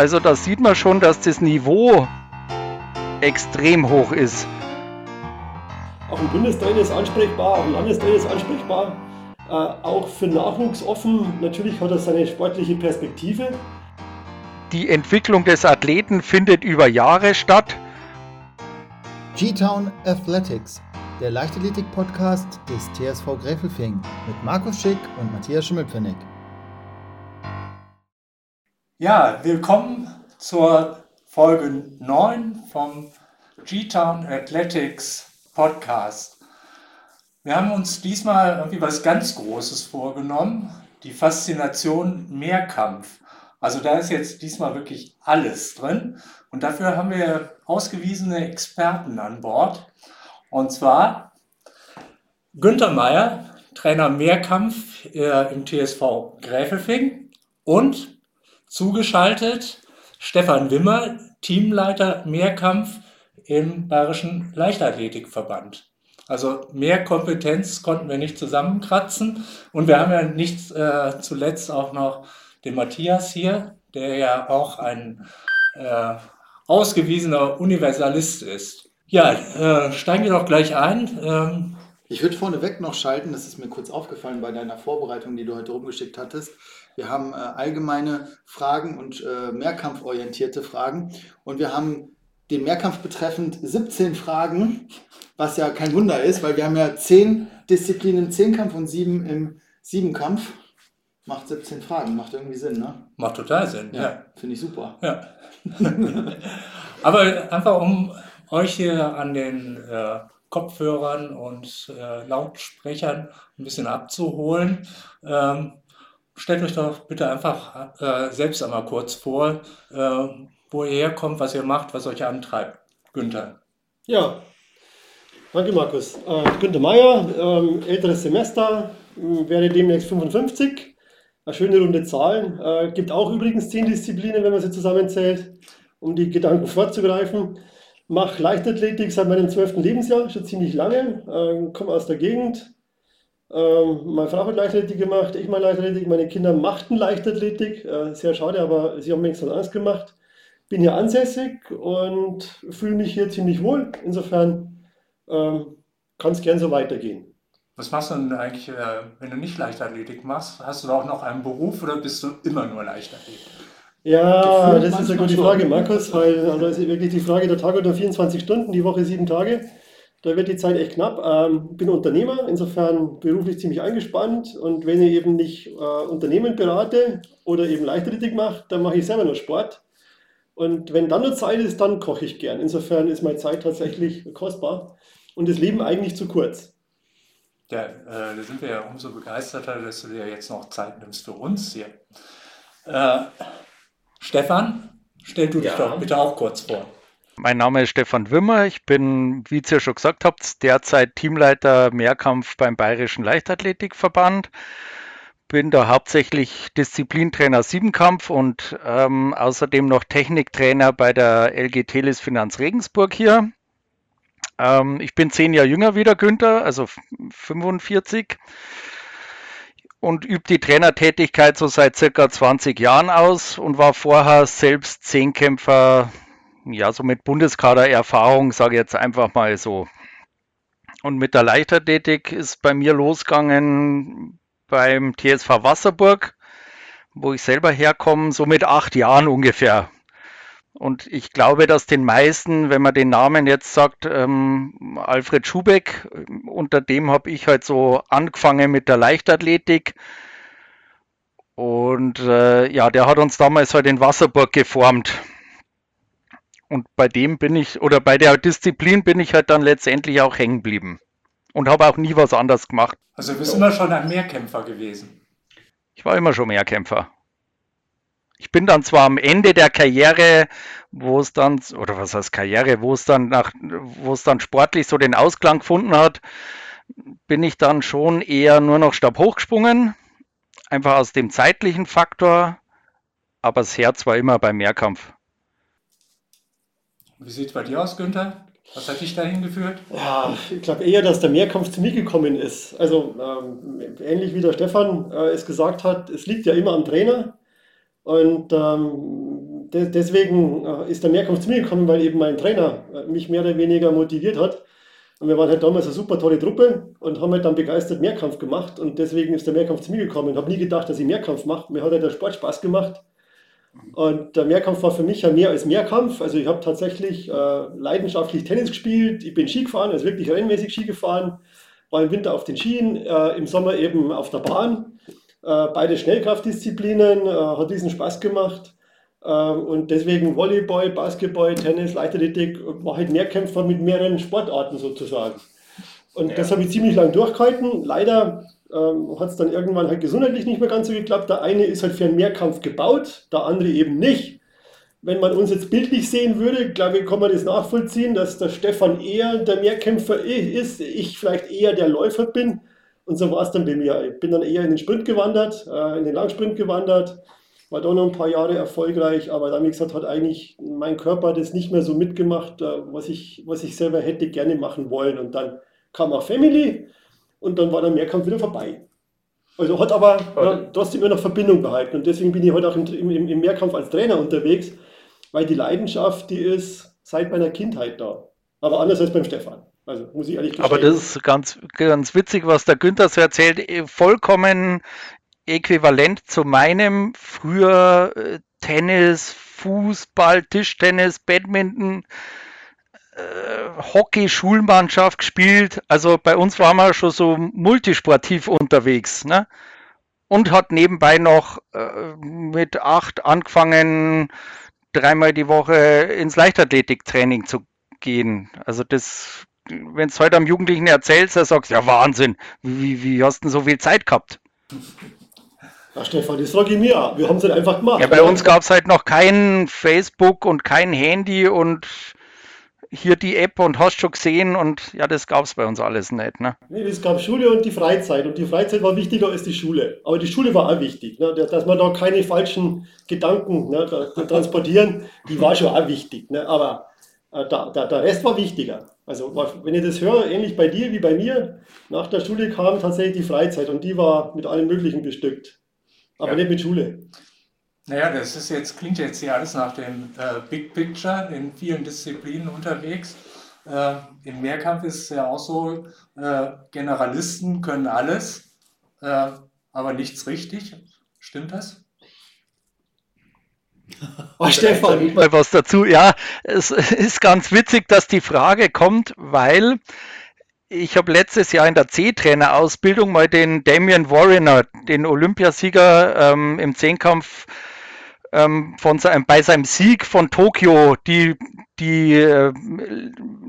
Also da sieht man schon, dass das Niveau extrem hoch ist. Auch ein Bundestrainer ist ansprechbar, auch ein Landestrainer ist ansprechbar. Auch für Nachwuchs offen. Natürlich hat er seine sportliche Perspektive. Die Entwicklung des Athleten findet über Jahre statt. G-Town Athletics, der Leichtathletik-Podcast des TSV Gräfelfing mit Markus Schick und Matthias Schimmelpfennig. Ja, willkommen zur Folge 9 vom G-Town Athletics Podcast. Wir haben uns diesmal irgendwie was ganz Großes vorgenommen, die Faszination Mehrkampf. Also da ist jetzt diesmal wirklich alles drin und dafür haben wir ausgewiesene Experten an Bord. Und zwar Günther Mayer, Trainer Mehrkampf im TSV Gräfelfing, und zugeschaltet Stefan Wimmer, Teamleiter Mehrkampf im Bayerischen Leichtathletikverband. Also mehr Kompetenz konnten wir nicht zusammenkratzen. Und wir haben ja nicht zuletzt auch noch den Matthias hier, der ja auch ein ausgewiesener Universalist ist. Ja, steigen wir doch gleich ein. Ich würde vorneweg noch schalten, das ist mir kurz aufgefallen bei deiner Vorbereitung, die du heute rumgeschickt hattest. Wir haben allgemeine Fragen und mehrkampforientierte Fragen. Und wir haben den Mehrkampf betreffend 17 Fragen, was ja kein Wunder ist, weil wir haben ja 10 Disziplinen im Zehnkampf und 7 im Siebenkampf. Macht 17 Fragen, macht irgendwie Sinn, ne? Macht total Sinn, ja. Finde ich super. Ja. Aber einfach, um euch hier an den Kopfhörern und Lautsprechern ein bisschen abzuholen, stellt euch doch bitte einfach selbst einmal kurz vor, wo ihr herkommt, was ihr macht, was euch antreibt. Günther. Ja, danke Markus. Günther Mayer, älteres Semester, wäre demnächst 55. Eine schöne runde Zahl. Gibt auch übrigens 10 Disziplinen, wenn man sie zusammenzählt, um die Gedanken vorzugreifen. Mache Leichtathletik seit meinem 12. Lebensjahr, schon ziemlich lange. Komme aus der Gegend. Meine Frau hat Leichtathletik gemacht, ich mache Leichtathletik, meine Kinder machten Leichtathletik. Sehr schade, aber sie haben nichts anderes gemacht. Bin hier ansässig und fühle mich hier ziemlich wohl. Insofern kann es gern so weitergehen. Was machst du denn eigentlich, wenn du nicht Leichtathletik machst? Hast du da auch noch einen Beruf oder bist du immer nur Leichtathletik? Ja, das ist eine gute Frage, Markus, weil das ist wirklich die Frage, der Tag oder 24 Stunden, die Woche 7 Tage. Da wird die Zeit echt knapp. Bin Unternehmer, insofern beruflich ziemlich eingespannt. Und wenn ich eben nicht Unternehmen berate oder eben Leichtathletik mache, dann mache ich selber noch Sport. Und wenn dann noch Zeit ist, dann koche ich gern. Insofern ist meine Zeit tatsächlich kostbar und das Leben eigentlich zu kurz. Ja, da sind wir ja umso begeisterter, dass du dir jetzt noch Zeit nimmst für uns hier. Stefan, stell du dich doch bitte auch kurz vor. Mein Name ist Stefan Wimmer. Ich bin, wie ihr ja schon gesagt habt, derzeit Teamleiter Mehrkampf beim Bayerischen Leichtathletikverband. Bin da hauptsächlich Disziplintrainer Siebenkampf und außerdem noch Techniktrainer bei der LG Telis Finanz Regensburg hier. Ich bin 10 Jahre jünger wie der Günther, also 45, und übe die Trainertätigkeit so seit circa 20 Jahren aus und war vorher selbst Zehnkämpfer, ja, so mit Bundeskader-Erfahrung, sage ich jetzt einfach mal so. Und mit der Leichtathletik ist bei mir losgegangen beim TSV Wasserburg, wo ich selber herkomme, so mit 8 Jahren ungefähr. Und ich glaube, dass den meisten, wenn man den Namen jetzt sagt, Alfred Schubeck, unter dem habe ich halt so angefangen mit der Leichtathletik. Und der hat uns damals halt in Wasserburg geformt. Und bei der Disziplin bin ich halt dann letztendlich auch hängen geblieben. Und habe auch nie was anderes gemacht. Also du bist immer schon ein Mehrkämpfer gewesen. Ich war immer schon Mehrkämpfer. Ich bin dann zwar am Ende der Karriere, wo es dann sportlich so den Ausklang gefunden hat, bin ich dann schon eher nur noch stabhoch gesprungen. Einfach aus dem zeitlichen Faktor. Aber das Herz war immer beim Mehrkampf. Wie sieht es bei dir aus, Günther? Was hat dich dahin geführt? Ja, ich glaube eher, dass der Mehrkampf zu mir gekommen ist. Also ähnlich wie der Stefan es gesagt hat, es liegt ja immer am Trainer. Und deswegen ist der Mehrkampf zu mir gekommen, weil eben mein Trainer mich mehr oder weniger motiviert hat. Und wir waren halt damals eine super tolle Truppe und haben halt dann begeistert Mehrkampf gemacht. Und deswegen ist der Mehrkampf zu mir gekommen. Ich habe nie gedacht, dass ich Mehrkampf mache. Mir hat halt der Sport Spaß gemacht. Und der Mehrkampf war für mich ja mehr als Mehrkampf. Also ich habe tatsächlich leidenschaftlich Tennis gespielt. Ich bin Ski gefahren, also wirklich rennmäßig Ski gefahren. War im Winter auf den Skien, im Sommer eben auf der Bahn. Beide Schnellkraftdisziplinen, hat diesen Spaß gemacht. Und deswegen Volleyball, Basketball, Tennis, Leichtathletik, war halt Mehrkämpfer mit mehreren Sportarten sozusagen. Und das habe ich ziemlich lang durchgehalten. Leider hat es dann irgendwann halt gesundheitlich nicht mehr ganz so geklappt. Der eine ist halt für einen Mehrkampf gebaut, der andere eben nicht. Wenn man uns jetzt bildlich sehen würde, glaube ich, kann man das nachvollziehen, dass der Stefan eher der Mehrkämpfer ist, ich vielleicht eher der Läufer bin. Und so war es dann bei mir. Ich bin dann eher in den Sprint gewandert, in den Langsprint gewandert. War da noch ein paar Jahre erfolgreich, aber damit gesagt, hat eigentlich mein Körper das nicht mehr so mitgemacht, was ich selber hätte gerne machen wollen. Und dann kam auch Family und dann war der Mehrkampf wieder vorbei. Also hat aber trotzdem immer noch Verbindung behalten. Und deswegen bin ich heute auch im Mehrkampf als Trainer unterwegs, weil die Leidenschaft, die ist seit meiner Kindheit da. Aber anders als beim Stefan. Also muss ich ehrlich gestehen. Aber das ist ganz, ganz witzig, was der Günther so erzählt. Vollkommen äquivalent zu meinem früher Tennis, Fußball, Tischtennis, Badminton, Hockey, Schulmannschaft gespielt. Also bei uns waren wir schon so multisportiv unterwegs, ne? Und hat nebenbei noch mit 8 angefangen, 3-mal die Woche ins Leichtathletiktraining zu gehen. Also das, wenn du es heute am Jugendlichen erzählst, dann sagst du, ja Wahnsinn, wie hast du denn so viel Zeit gehabt? Ach Stefan, das sage ich mir auch. Wir haben es halt einfach gemacht. Ja, bei uns gab es halt noch kein Facebook und kein Handy und hier die App und hast schon gesehen und ja, das gab es bei uns alles nicht. Ne? Nee, es gab Schule und die Freizeit und die Freizeit war wichtiger als die Schule. Aber die Schule war auch wichtig, ne? Dass man da keine falschen Gedanken, ne, da transportieren, die war schon auch wichtig. Ne? Aber der Rest war wichtiger. Also wenn ich das höre, ähnlich bei dir wie bei mir, nach der Schule kam tatsächlich die Freizeit und die war mit allem Möglichen bestückt. Aber nicht mit Schule. Naja, das ist jetzt, klingt jetzt hier alles nach dem Big Picture, in vielen Disziplinen unterwegs. Im Mehrkampf ist es ja auch so, Generalisten können alles, aber nichts richtig. Stimmt das? Oh, Stefan, mal was dazu. Ja, es ist ganz witzig, dass die Frage kommt, weil ich habe letztes Jahr in der C-Trainer-Ausbildung mal den Damian Warner, den Olympiasieger im Zehnkampf, bei seinem Sieg von Tokio, die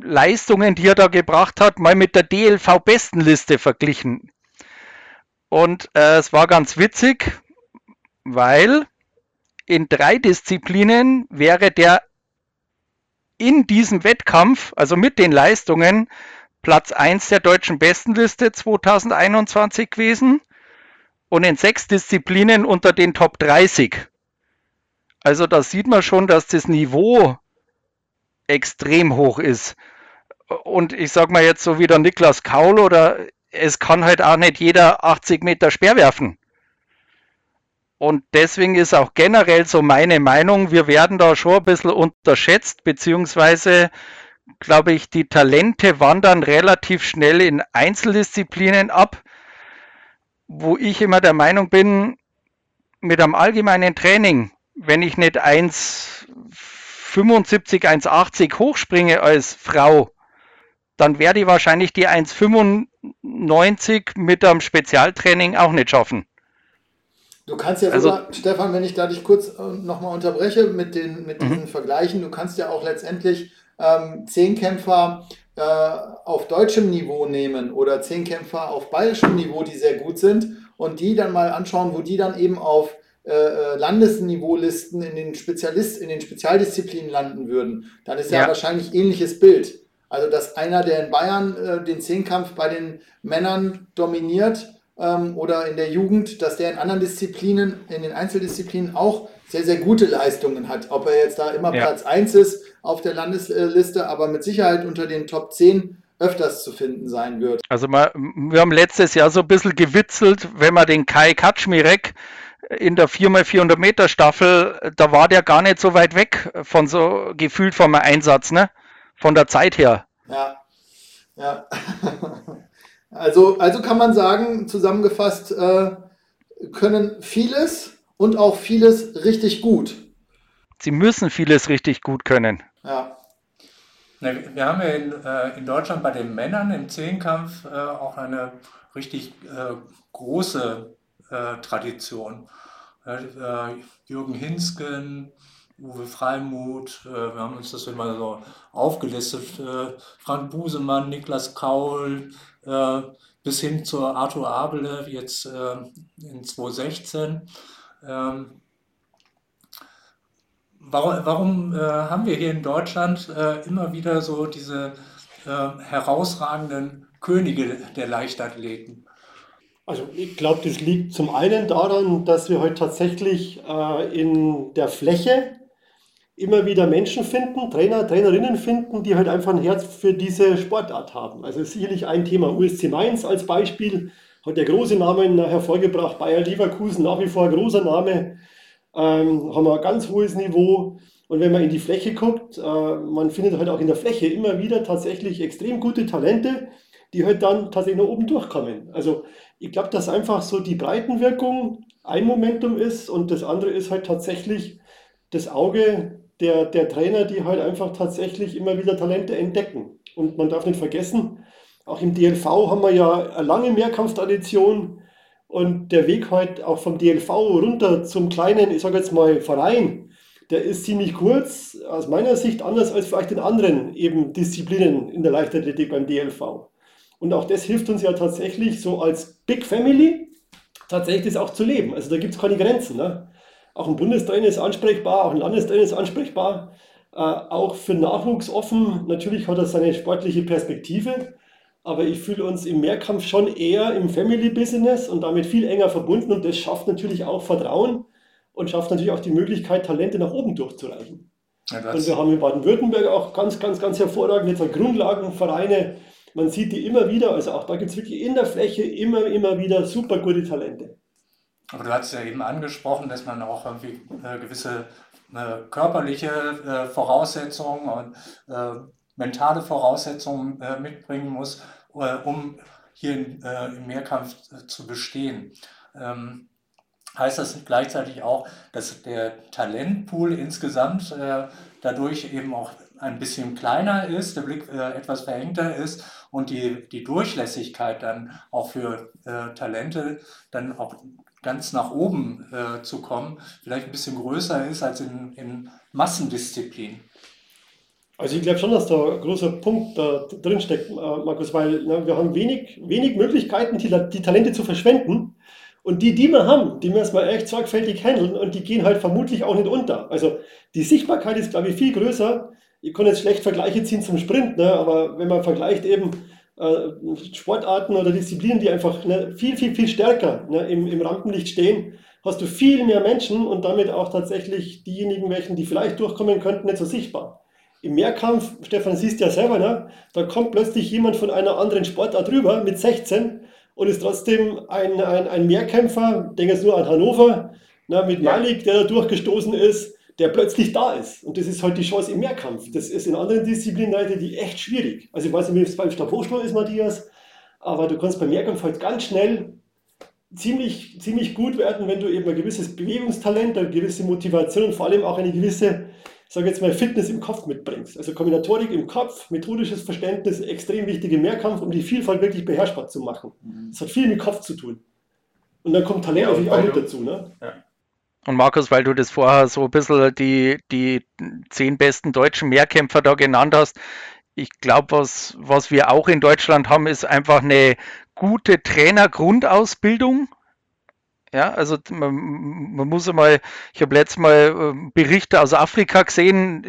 Leistungen, die er da gebracht hat, mal mit der DLV-Bestenliste verglichen. Und es war ganz witzig, weil in 3 Disziplinen wäre der in diesem Wettkampf, also mit den Leistungen, Platz 1 der deutschen Bestenliste 2021 gewesen und in 6 Disziplinen unter den Top 30. Also da sieht man schon, dass das Niveau extrem hoch ist. Und ich sage mal jetzt so wie der Niklas Kaul, oder es kann halt auch nicht jeder 80 Meter Speer werfen. Und deswegen ist auch generell so meine Meinung, wir werden da schon ein bisschen unterschätzt, beziehungsweise, glaube ich, die Talente wandern relativ schnell in Einzeldisziplinen ab, wo ich immer der Meinung bin, mit einem allgemeinen Training, wenn ich nicht 1,75, 1,80 hochspringe als Frau, dann werde ich wahrscheinlich die 1,95 mit einem Spezialtraining auch nicht schaffen. Du kannst ja sogar, also, Stefan, wenn ich da dich kurz nochmal unterbreche mit diesen Vergleichen, du kannst ja auch letztendlich Zehnkämpfer auf deutschem Niveau nehmen oder Zehnkämpfer auf bayerischem Niveau, die sehr gut sind und die dann mal anschauen, wo die dann eben auf Landesniveau-Listen in den Spezialdisziplinen landen würden. Dann ist ja wahrscheinlich ähnliches Bild. Also dass einer, der in Bayern den Zehnkampf bei den Männern dominiert, oder in der Jugend, dass der in anderen Disziplinen, in den Einzeldisziplinen auch sehr, sehr gute Leistungen hat. Ob er jetzt da immer Platz 1 ist auf der Landesliste, aber mit Sicherheit unter den Top 10 öfters zu finden sein wird. Also wir haben letztes Jahr so ein bisschen gewitzelt, wenn man den Kai Katschmirek in der 4x400 Meter Staffel, da war der gar nicht so weit weg von so gefühlt vom Einsatz, ne? Von der Zeit her. Ja, ja. Also kann man sagen, zusammengefasst, können vieles und auch vieles richtig gut. Sie müssen vieles richtig gut können. Ja. Wir haben ja in Deutschland bei den Männern im Zehnkampf auch eine richtig große Tradition. Jürgen Hinsken, Uwe Freimuth, wir haben uns das immer so aufgelistet, Frank Busemann, Niklas Kaul, bis hin zu Artur Abele, jetzt in 2016. Warum haben wir hier in Deutschland immer wieder so diese herausragenden Könige der Leichtathleten? Also ich glaube, das liegt zum einen daran, dass wir heute tatsächlich in der Fläche immer wieder Menschen finden, Trainer, Trainerinnen finden, die halt einfach ein Herz für diese Sportart haben. Also sicherlich ein Thema, USC Mainz als Beispiel, hat der große Namen hervorgebracht, Bayer Leverkusen nach wie vor ein großer Name, haben wir ein ganz hohes Niveau. Und wenn man in die Fläche guckt, man findet halt auch in der Fläche immer wieder tatsächlich extrem gute Talente, die halt dann tatsächlich nach oben durchkommen. Also ich glaube, dass einfach so die Breitenwirkung ein Momentum ist und das andere ist halt tatsächlich das Auge der Trainer, die halt einfach tatsächlich immer wieder Talente entdecken. Und man darf nicht vergessen, auch im DLV haben wir ja eine lange Mehrkampftradition und der Weg halt auch vom DLV runter zum kleinen, ich sage jetzt mal Verein, der ist ziemlich kurz, aus meiner Sicht anders als vielleicht in anderen eben Disziplinen in der Leichtathletik beim DLV. Und auch das hilft uns ja tatsächlich so als Big Family tatsächlich das auch zu leben. Also da gibt es keine Grenzen, ne? Auch ein Bundestrainer ist ansprechbar, auch ein Landestrainer ist ansprechbar, auch für Nachwuchs offen. Natürlich hat er seine sportliche Perspektive, aber ich fühle uns im Mehrkampf schon eher im Family-Business und damit viel enger verbunden und das schafft natürlich auch Vertrauen und schafft natürlich auch die Möglichkeit, Talente nach oben durchzureichen. Ja, und wir haben in Baden-Württemberg auch ganz, ganz, ganz hervorragende Grundlagenvereine. Man sieht die immer wieder, also auch da gibt es wirklich in der Fläche immer wieder super gute Talente. Aber du hast ja eben angesprochen, dass man auch irgendwie gewisse körperliche Voraussetzungen und mentale Voraussetzungen mitbringen muss, um hier im Mehrkampf zu bestehen. Heißt das gleichzeitig auch, dass der Talentpool insgesamt dadurch eben auch ein bisschen kleiner ist, der Blick etwas verhängter ist und die Durchlässigkeit dann auch für Talente dann auch ganz nach oben zu kommen, vielleicht ein bisschen größer ist als in Massendisziplin? Also ich glaube schon, dass da ein großer Punkt da drin steckt, Markus, weil wir haben wenig Möglichkeiten, die Talente zu verschwenden. Und die wir haben, die müssen wir echt sorgfältig handeln und die gehen halt vermutlich auch nicht unter. Also die Sichtbarkeit ist, glaube ich, viel größer. Ich kann jetzt schlecht Vergleiche ziehen zum Sprint, ne? Aber wenn man vergleicht eben Sportarten oder Disziplinen, die einfach viel stärker im Rampenlicht stehen, hast du viel mehr Menschen und damit auch tatsächlich diejenigen, welchen, die vielleicht durchkommen könnten, nicht so sichtbar. Im Mehrkampf, Stefan, siehst du ja selber, ne? Da kommt plötzlich jemand von einer anderen Sportart rüber mit 16 und ist trotzdem ein Mehrkämpfer, ich denke jetzt nur an Hannover, mit Malik, der da durchgestoßen ist, der plötzlich da ist. Und das ist halt die Chance im Mehrkampf. Das ist in anderen Disziplinen leider die echt schwierig. Also ich weiß nicht, wie es beim Stabhochsprung ist, Matthias, aber du kannst beim Mehrkampf halt ganz schnell ziemlich gut werden, wenn du eben ein gewisses Bewegungstalent, eine gewisse Motivation und vor allem auch eine gewisse, sage jetzt mal, Fitness im Kopf mitbringst. Also Kombinatorik im Kopf, methodisches Verständnis, extrem wichtig im Mehrkampf, um die Vielfalt wirklich beherrschbar zu machen. Das hat viel mit Kopf zu tun. Und dann kommt Talent natürlich auch mit dazu. Ne? Ja. Und Markus, weil du das vorher so ein bisschen die 10 besten deutschen Mehrkämpfer da genannt hast, ich glaube, was wir auch in Deutschland haben, ist einfach eine gute Trainergrundausbildung. Ja, also man muss einmal, ich habe letztes Mal Berichte aus Afrika gesehen,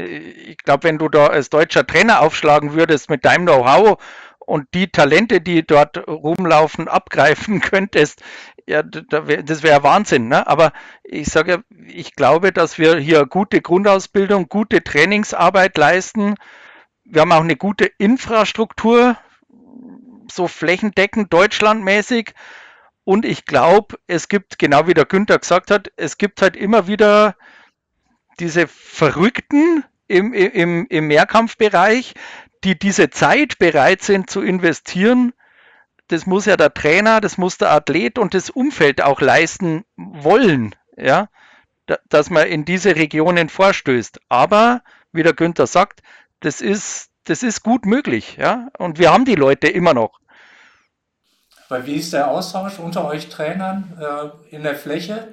ich glaube, wenn du da als deutscher Trainer aufschlagen würdest mit deinem Know-how und die Talente, die dort rumlaufen, abgreifen könntest, ja, das wäre Wahnsinn, ne? Aber ich sage ja, ich glaube, dass wir hier gute Grundausbildung, gute Trainingsarbeit leisten. Wir haben auch eine gute Infrastruktur, so flächendeckend deutschlandmäßig. Und ich glaube, es gibt, genau wie der Günther gesagt hat, es gibt halt immer wieder diese Verrückten im Mehrkampfbereich, die diese Zeit bereit sind zu investieren. Das muss ja der Trainer, das muss der Athlet und das Umfeld auch leisten wollen, ja, dass man in diese Regionen vorstößt. Aber, wie der Günther sagt, das ist gut möglich, ja, und wir haben die Leute immer noch. Weil wie ist der Austausch unter euch Trainern in der Fläche?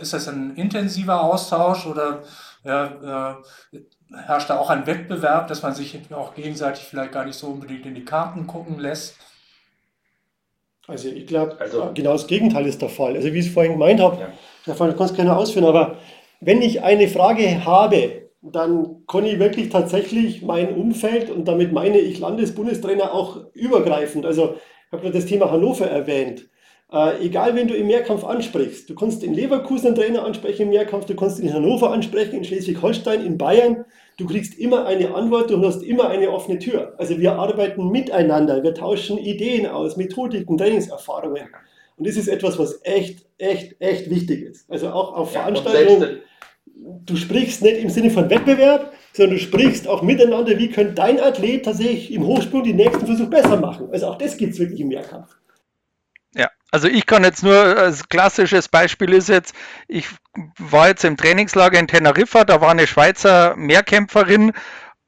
Ist das ein intensiver Austausch oder herrscht da auch ein Wettbewerb, dass man sich auch gegenseitig vielleicht gar nicht so unbedingt in die Karten gucken lässt? Also ich glaube, genau das Gegenteil ist der Fall. Also wie ich es vorhin gemeint habe, ja. Du kannst keiner ausführen, aber wenn ich eine Frage habe, dann kann ich wirklich tatsächlich mein Umfeld, und damit meine ich Landesbundestrainer, auch übergreifend. Also ich habe das Thema Hannover erwähnt. Egal, wen du im Mehrkampf ansprichst, du kannst in Leverkusen einen Trainer ansprechen im Mehrkampf, du kannst in Hannover ansprechen, in Schleswig-Holstein, in Bayern, du kriegst immer eine Antwort, du hast immer eine offene Tür. Also wir arbeiten miteinander, wir tauschen Ideen aus, Methodiken, Trainingserfahrungen. Und das ist etwas, was echt wichtig ist. Also auch auf Veranstaltungen, du sprichst nicht im Sinne von Wettbewerb, sondern du sprichst auch miteinander, wie könnte dein Athlet tatsächlich im Hochsprung den nächsten Versuch besser machen. Also auch das gibt es wirklich im Mehrkampf. Ja, also ich kann jetzt nur, als klassisches Beispiel ist jetzt, ich war jetzt im Trainingslager in Teneriffa, da war eine Schweizer Mehrkämpferin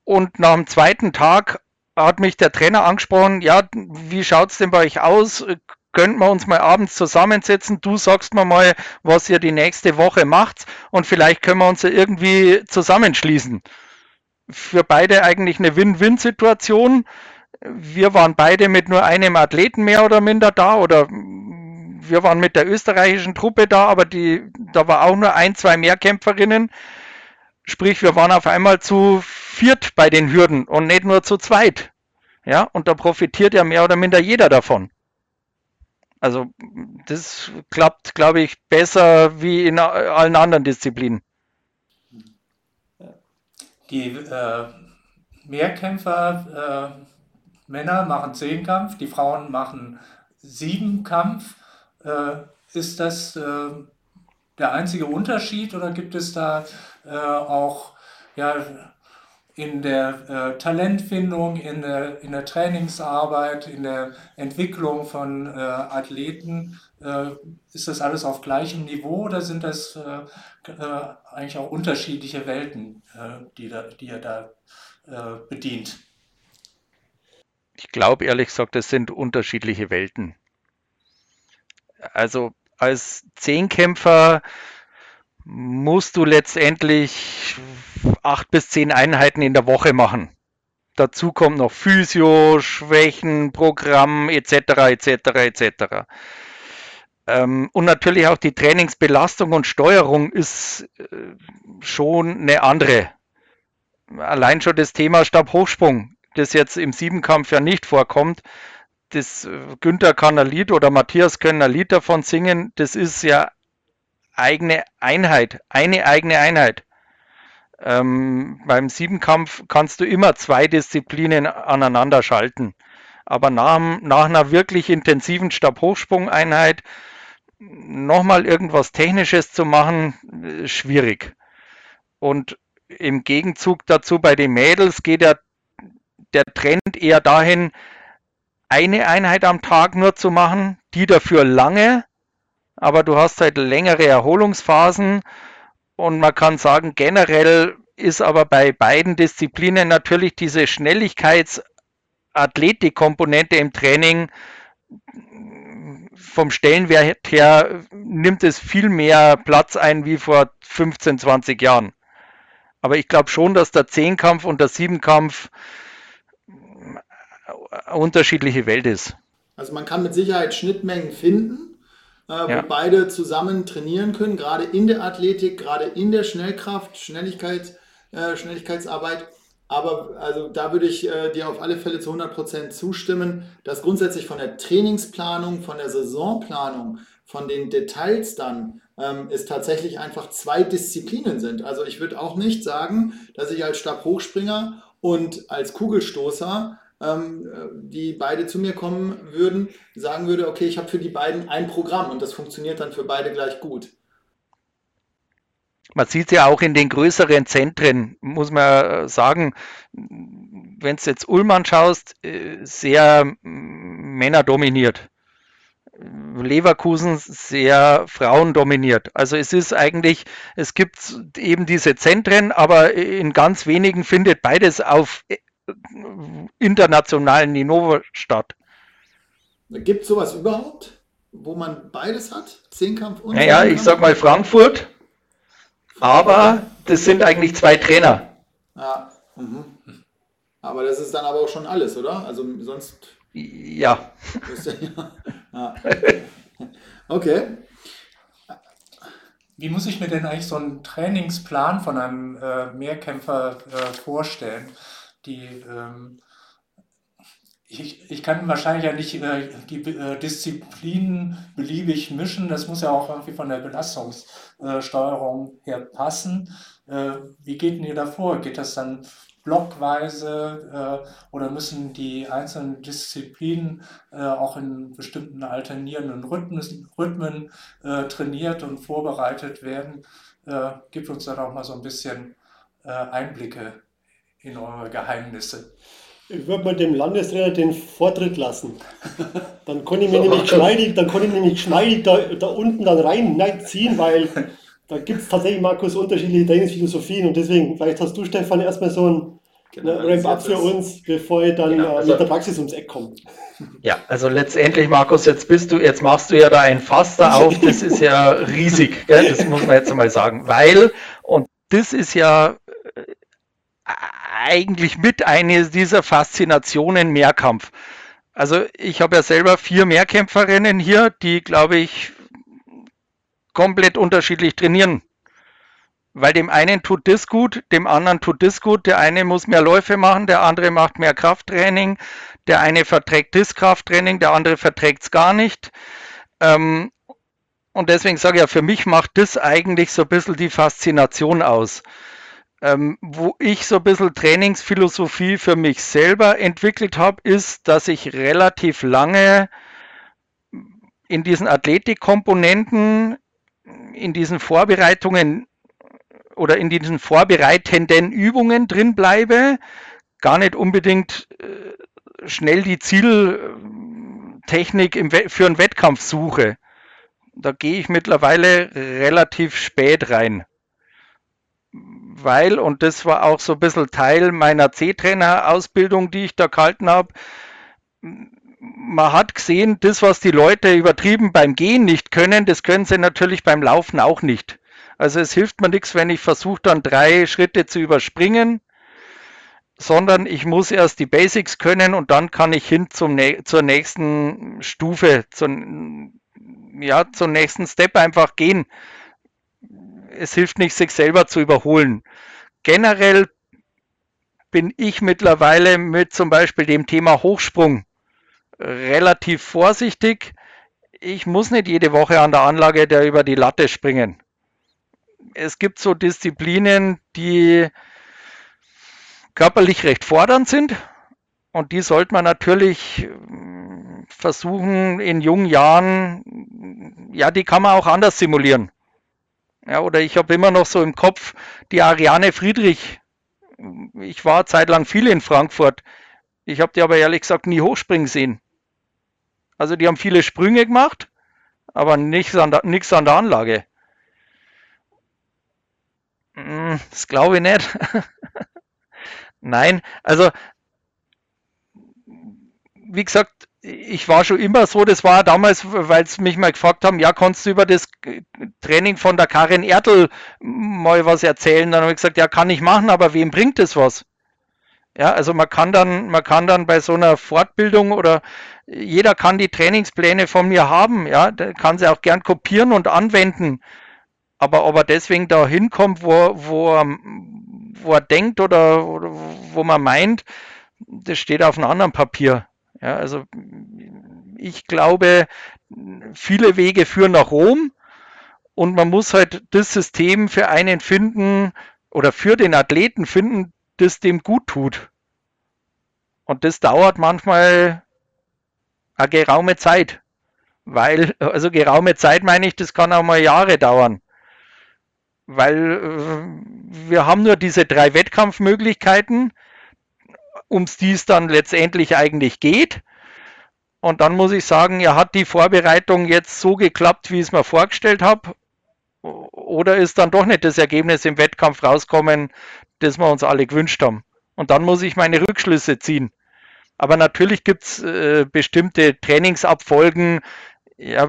und nach dem zweiten Tag hat mich der Trainer angesprochen, ja, wie schaut es denn bei euch aus, könnten wir uns mal abends zusammensetzen, du sagst mir mal, was ihr die nächste Woche macht und vielleicht können wir uns ja irgendwie zusammenschließen. Für beide eigentlich eine Win-Win-Situation. Wir waren beide mit nur einem Athleten mehr oder minder da oder wir waren mit der österreichischen Truppe da, aber da war auch nur 1, 2 Mehrkämpferinnen. Sprich, wir waren auf einmal zu viert bei den Hürden und nicht nur zu zweit. Ja, und da profitiert ja mehr oder minder jeder davon. Also das klappt, glaube ich, besser wie in allen anderen Disziplinen. Die Mehrkämpfer... Männer machen 10 Kampf, die Frauen machen 7 Kampf. Ist das der einzige Unterschied oder gibt es da auch ja, in der Talentfindung, in der Trainingsarbeit, in der Entwicklung von Athleten, ist das alles auf gleichem Niveau oder sind das eigentlich auch unterschiedliche Welten, die ihr da bedient? Ich glaube, ehrlich gesagt, das sind unterschiedliche Welten. Also als Zehnkämpfer musst du letztendlich 8 bis 10 Einheiten in der Woche machen. Dazu kommt noch Physio, Schwächen, Programm etc. Und natürlich auch die Trainingsbelastung und Steuerung ist schon eine andere. Allein schon das Thema Stabhochsprung, das jetzt im Siebenkampf ja nicht vorkommt. Das Günther kann ein Lied oder Matthias können ein Lied davon singen. Das ist ja eigene Einheit, eine eigene Einheit. Beim Siebenkampf kannst du immer 2 Disziplinen aneinander schalten. Aber nach einer wirklich intensiven Stabhochsprung-Einheit nochmal irgendwas Technisches zu machen, schwierig. Und im Gegenzug dazu bei den Mädels geht ja der Trend eher dahin, eine Einheit am Tag nur zu machen, die dafür lange, aber du hast halt längere Erholungsphasen und man kann sagen, generell ist aber bei beiden Disziplinen natürlich diese Schnelligkeits-Athletik-Komponente im Training vom Stellenwert her nimmt es viel mehr Platz ein wie vor 15, 20 Jahren. Aber ich glaube schon, dass der Zehnkampf und der Siebenkampf unterschiedliche Welt ist. Also man kann mit Sicherheit Schnittmengen finden, wo beide zusammen trainieren können, gerade in der Athletik, gerade in der Schnellkraft, Schnelligkeitsarbeit. Aber also da würde ich dir auf alle Fälle zu 100% zustimmen, dass grundsätzlich von der Trainingsplanung, von der Saisonplanung, von den Details dann es tatsächlich einfach 2 Disziplinen sind. Also ich würde auch nicht sagen, dass ich als Stabhochspringer und als Kugelstoßer die beide zu mir kommen würden, sagen würde, okay, ich habe für die beiden ein Programm und das funktioniert dann für beide gleich gut. Man sieht es ja auch in den größeren Zentren, muss man sagen, wenn du jetzt Ulm anschaust, sehr männerdominiert. Leverkusen sehr frauendominiert. Also es ist eigentlich, es gibt eben diese Zentren, aber in ganz wenigen findet beides auf internationalen Niveau statt. Gibt es sowas überhaupt, wo man beides hat? Zehnkampf und Zehnkampf? Naja, ich sag mal Frankfurt, aber das sind eigentlich zwei Trainer. Ja, aber das ist dann aber auch schon alles, oder? Also sonst... Ja. Okay. Wie muss ich mir denn eigentlich so einen Trainingsplan von einem Mehrkämpfer vorstellen? Ich kann wahrscheinlich ja nicht die Disziplinen beliebig mischen. Das muss ja auch irgendwie von der Belastungssteuerung her passen. Wie geht denn ihr da vor? Geht das dann blockweise oder müssen die einzelnen Disziplinen auch in bestimmten alternierenden Rhythmen trainiert und vorbereitet werden? Gibt uns dann auch mal so ein bisschen Einblicke in eure Geheimnisse. Ich würde mal dem Landestrainer den Vortritt lassen. Dann kann ich mir nämlich schneidig da unten dann reinziehen, weil da gibt es tatsächlich, Markus, unterschiedliche Trainingsphilosophien und deswegen, vielleicht hast du, Stefan, erstmal so ein Ramp-up für uns, bevor ich dann mit der Praxis ums Eck komme. Ja, also letztendlich, Markus, jetzt machst du ja da ein Fass da auf, das ist ja riesig, gell? Das muss man jetzt mal sagen, weil, und das ist ja eigentlich mit einer dieser Faszinationen Mehrkampf. Also ich habe ja selber 4 Mehrkämpferinnen hier, die, glaube ich, komplett unterschiedlich trainieren. Weil dem einen tut das gut, dem anderen tut das gut, der eine muss mehr Läufe machen, der andere macht mehr Krafttraining, der eine verträgt das Krafttraining, der andere verträgt es gar nicht. Und deswegen sage ich ja, für mich macht das eigentlich so ein bisschen die Faszination aus. Wo ich so ein bisschen Trainingsphilosophie für mich selber entwickelt habe, ist, dass ich relativ lange in diesen Athletikkomponenten, in diesen Vorbereitungen oder in diesen vorbereitenden Übungen drin bleibe, gar nicht unbedingt schnell die Zieltechnik für einen Wettkampf suche. Da gehe ich mittlerweile relativ spät rein. Weil, und das war auch so ein bisschen Teil meiner C-Trainer-Ausbildung, die ich da gehalten habe, man hat gesehen, das, was die Leute übertrieben beim Gehen nicht können, das können sie natürlich beim Laufen auch nicht. Also es hilft mir nichts, wenn ich versuche, dann 3 Schritte zu überspringen, sondern ich muss erst die Basics können und dann kann ich hin zur nächsten Stufe, zum nächsten Step einfach gehen. Es hilft nicht, sich selber zu überholen. Generell bin ich mittlerweile mit zum Beispiel dem Thema Hochsprung relativ vorsichtig. Ich muss nicht jede Woche an der Anlage da über die Latte springen. Es gibt so Disziplinen, die körperlich recht fordernd sind und die sollte man natürlich versuchen in jungen Jahren, ja, die kann man auch anders simulieren. Ja, oder ich habe immer noch so im Kopf die Ariane Friedrich. Ich war zeitlang viel in Frankfurt. Ich habe die aber ehrlich gesagt nie hochspringen sehen. Also die haben viele Sprünge gemacht, aber nichts an der Anlage. Das glaube ich nicht. Nein, also wie gesagt, ich war schon immer so, das war damals, weil sie mich mal gefragt haben, ja, kannst du über das Training von der Karin Ertl mal was erzählen? Dann habe ich gesagt, ja, kann ich machen, aber wem bringt das was? Ja, also man kann dann bei so einer Fortbildung oder jeder kann die Trainingspläne von mir haben, ja, da kann sie auch gern kopieren und anwenden. Aber ob er deswegen da hinkommt, wo er denkt oder wo man meint, das steht auf einem anderen Papier. Ja, also ich glaube, viele Wege führen nach Rom und man muss halt das System für einen finden oder für den Athleten finden, das dem gut tut. Und das dauert manchmal eine geraume Zeit. Weil, also geraume Zeit meine ich, das kann auch mal Jahre dauern. Weil wir haben nur diese 3 Wettkampfmöglichkeiten, um die es dann letztendlich eigentlich geht. Und dann muss ich sagen, ja, hat die Vorbereitung jetzt so geklappt, wie ich es mir vorgestellt habe? Oder ist dann doch nicht das Ergebnis im Wettkampf rauskommen, das wir uns alle gewünscht haben? Und dann muss ich meine Rückschlüsse ziehen. Aber natürlich gibt es bestimmte Trainingsabfolgen, ja,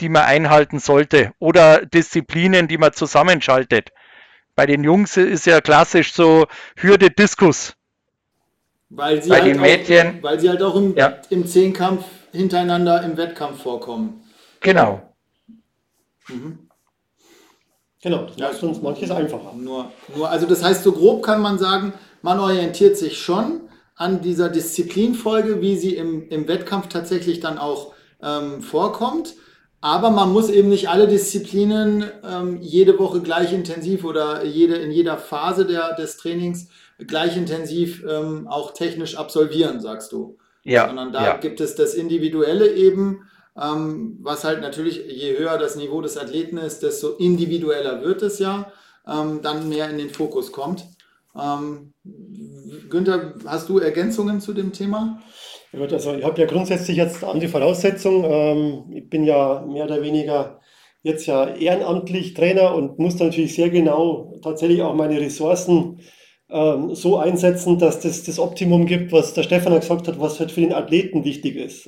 die man einhalten sollte, oder Disziplinen, die man zusammenschaltet. Bei den Jungs ist ja klassisch so Hürde, Diskus. Weil sie, halt auch im, ja, im Zehnkampf hintereinander im Wettkampf vorkommen. Genau. Mhm. Genau, das macht uns manches einfacher. Nur, also das heißt, so grob kann man sagen, man orientiert sich schon an dieser Disziplinfolge, wie sie im Wettkampf tatsächlich dann auch vorkommt, aber man muss eben nicht alle Disziplinen jede Woche gleich intensiv oder in jeder Phase des Trainings gleich intensiv auch technisch absolvieren, sagst du. Ja. Sondern da gibt es das Individuelle eben, was halt natürlich, je höher das Niveau des Athleten ist, desto individueller wird es ja, dann mehr in den Fokus kommt. Günther, hast du Ergänzungen zu dem Thema? Ja, also ich habe ja grundsätzlich jetzt an die Voraussetzung. Ich bin ja mehr oder weniger jetzt ja ehrenamtlich Trainer und muss natürlich sehr genau tatsächlich auch meine Ressourcen so einsetzen, dass das Optimum gibt, was der Stefan ja gesagt hat, was halt für den Athleten wichtig ist.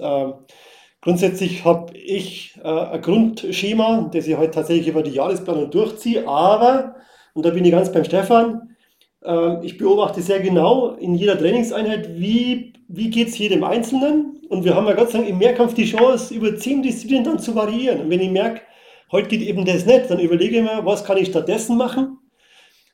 Grundsätzlich habe ich ein Grundschema, das ich halt tatsächlich über die Jahresplanung durchziehe, aber, und da bin ich ganz beim Stefan, ich beobachte sehr genau in jeder Trainingseinheit, wie geht es jedem Einzelnen. Und wir haben ja Gott sei Dank im Mehrkampf die Chance, über 10 Disziplinen dann zu variieren. Und wenn ich merke, heute geht eben das nicht, dann überlege ich mir, was kann ich stattdessen machen.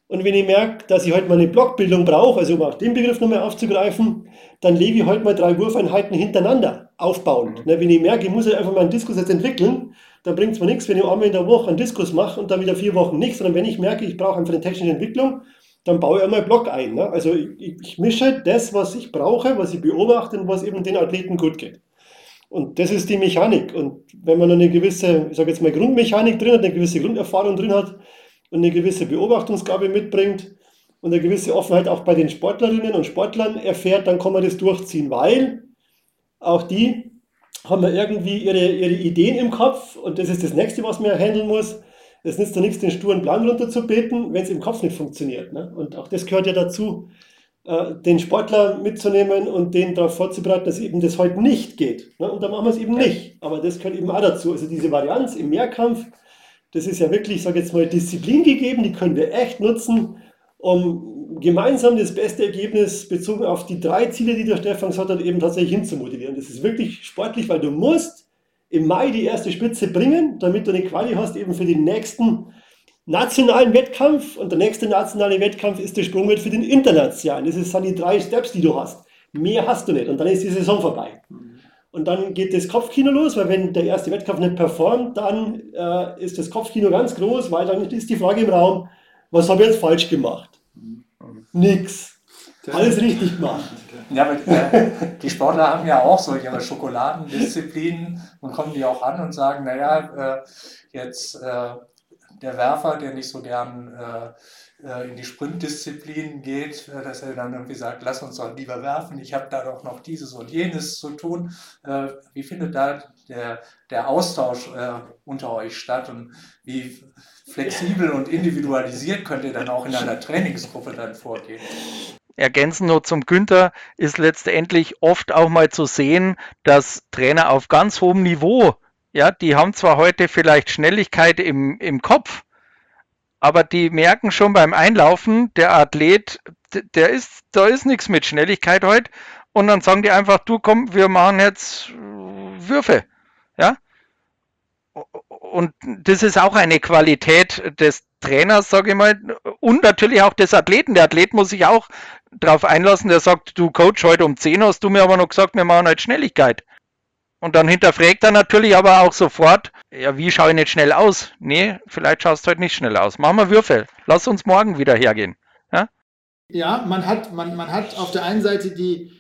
Und wenn ich merke, dass ich heute mal eine Blockbildung brauche, also um auch den Begriff nochmal aufzugreifen, dann lege ich heute mal 3 Wurfeinheiten hintereinander aufbauend. Na, wenn ich merke, ich muss halt einfach mal einen Diskus jetzt entwickeln, dann bringt es mir nichts, wenn ich einmal in der Woche einen Diskus mache und dann wieder 4 Wochen nichts. Sondern wenn ich merke, ich brauche einfach eine technische Entwicklung, dann baue ich einmal einen Block ein. Ne? Also ich mische das, was ich brauche, was ich beobachte und was eben den Athleten gut geht. Und das ist die Mechanik. Und wenn man eine gewisse, ich sage jetzt mal, Grundmechanik drin hat, eine gewisse Grunderfahrung drin hat und eine gewisse Beobachtungsgabe mitbringt und eine gewisse Offenheit auch bei den Sportlerinnen und Sportlern erfährt, dann kann man das durchziehen, weil auch die haben ja irgendwie ihre Ideen im Kopf und das ist das Nächste, was man handeln muss. Es nützt ja nichts, den sturen Plan runterzubeten, wenn es im Kopf nicht funktioniert. Ne? Und auch das gehört ja dazu, den Sportler mitzunehmen und den darauf vorzubereiten, dass eben das heute nicht geht. Ne? Und dann machen wir es eben nicht. Aber das gehört eben auch dazu. Also diese Varianz im Mehrkampf, das ist ja wirklich, ich sage jetzt mal, Disziplin gegeben. Die können wir echt nutzen, um gemeinsam das beste Ergebnis bezogen auf die 3 Ziele, die der Stefan gesagt hat, eben tatsächlich hinzumotivieren. Das ist wirklich sportlich, weil du musst im Mai die erste Spitze bringen, damit du eine Quali hast eben für den nächsten nationalen Wettkampf. Und der nächste nationale Wettkampf ist der Sprungwert für den internationalen. Das sind die 3 Steps, die du hast. Mehr hast du nicht. Und dann ist die Saison vorbei. Und dann geht das Kopfkino los, weil wenn der erste Wettkampf nicht performt, dann ist das Kopfkino ganz groß, weil dann ist die Frage im Raum, was habe ich jetzt falsch gemacht? Nix. Alles richtig gemacht. Ja, aber die Sportler haben ja auch solche Schokoladendisziplinen und kommen die auch an und sagen, naja, jetzt der Werfer, der nicht so gern in die Sprintdisziplinen geht, dass er dann irgendwie sagt, lass uns doch lieber werfen, ich habe da doch noch dieses und jenes zu tun. Wie findet da der Austausch unter euch statt und wie flexibel und individualisiert könnt ihr dann auch in einer Trainingsgruppe dann vorgehen? Ergänzend nur zum Günther ist letztendlich oft auch mal zu sehen, dass Trainer auf ganz hohem Niveau, ja, die haben zwar heute vielleicht Schnelligkeit im Kopf, aber die merken schon beim Einlaufen, der Athlet, da ist nichts mit Schnelligkeit heute. Und dann sagen die einfach, du komm, wir machen jetzt Würfe. Ja? Und das ist auch eine Qualität des Trainers, sage ich mal, und natürlich auch des Athleten. Der Athlet muss sich auch darauf einlassen, der sagt, du Coach, heute um 10 hast du mir aber noch gesagt, wir machen halt Schnelligkeit. Und dann hinterfragt er natürlich aber auch sofort, ja, wie schaue ich nicht schnell aus? Nee, vielleicht schaust du heute nicht schnell aus. Machen wir Würfel, lass uns morgen wieder hergehen. Ja? Ja, man hat auf der einen Seite die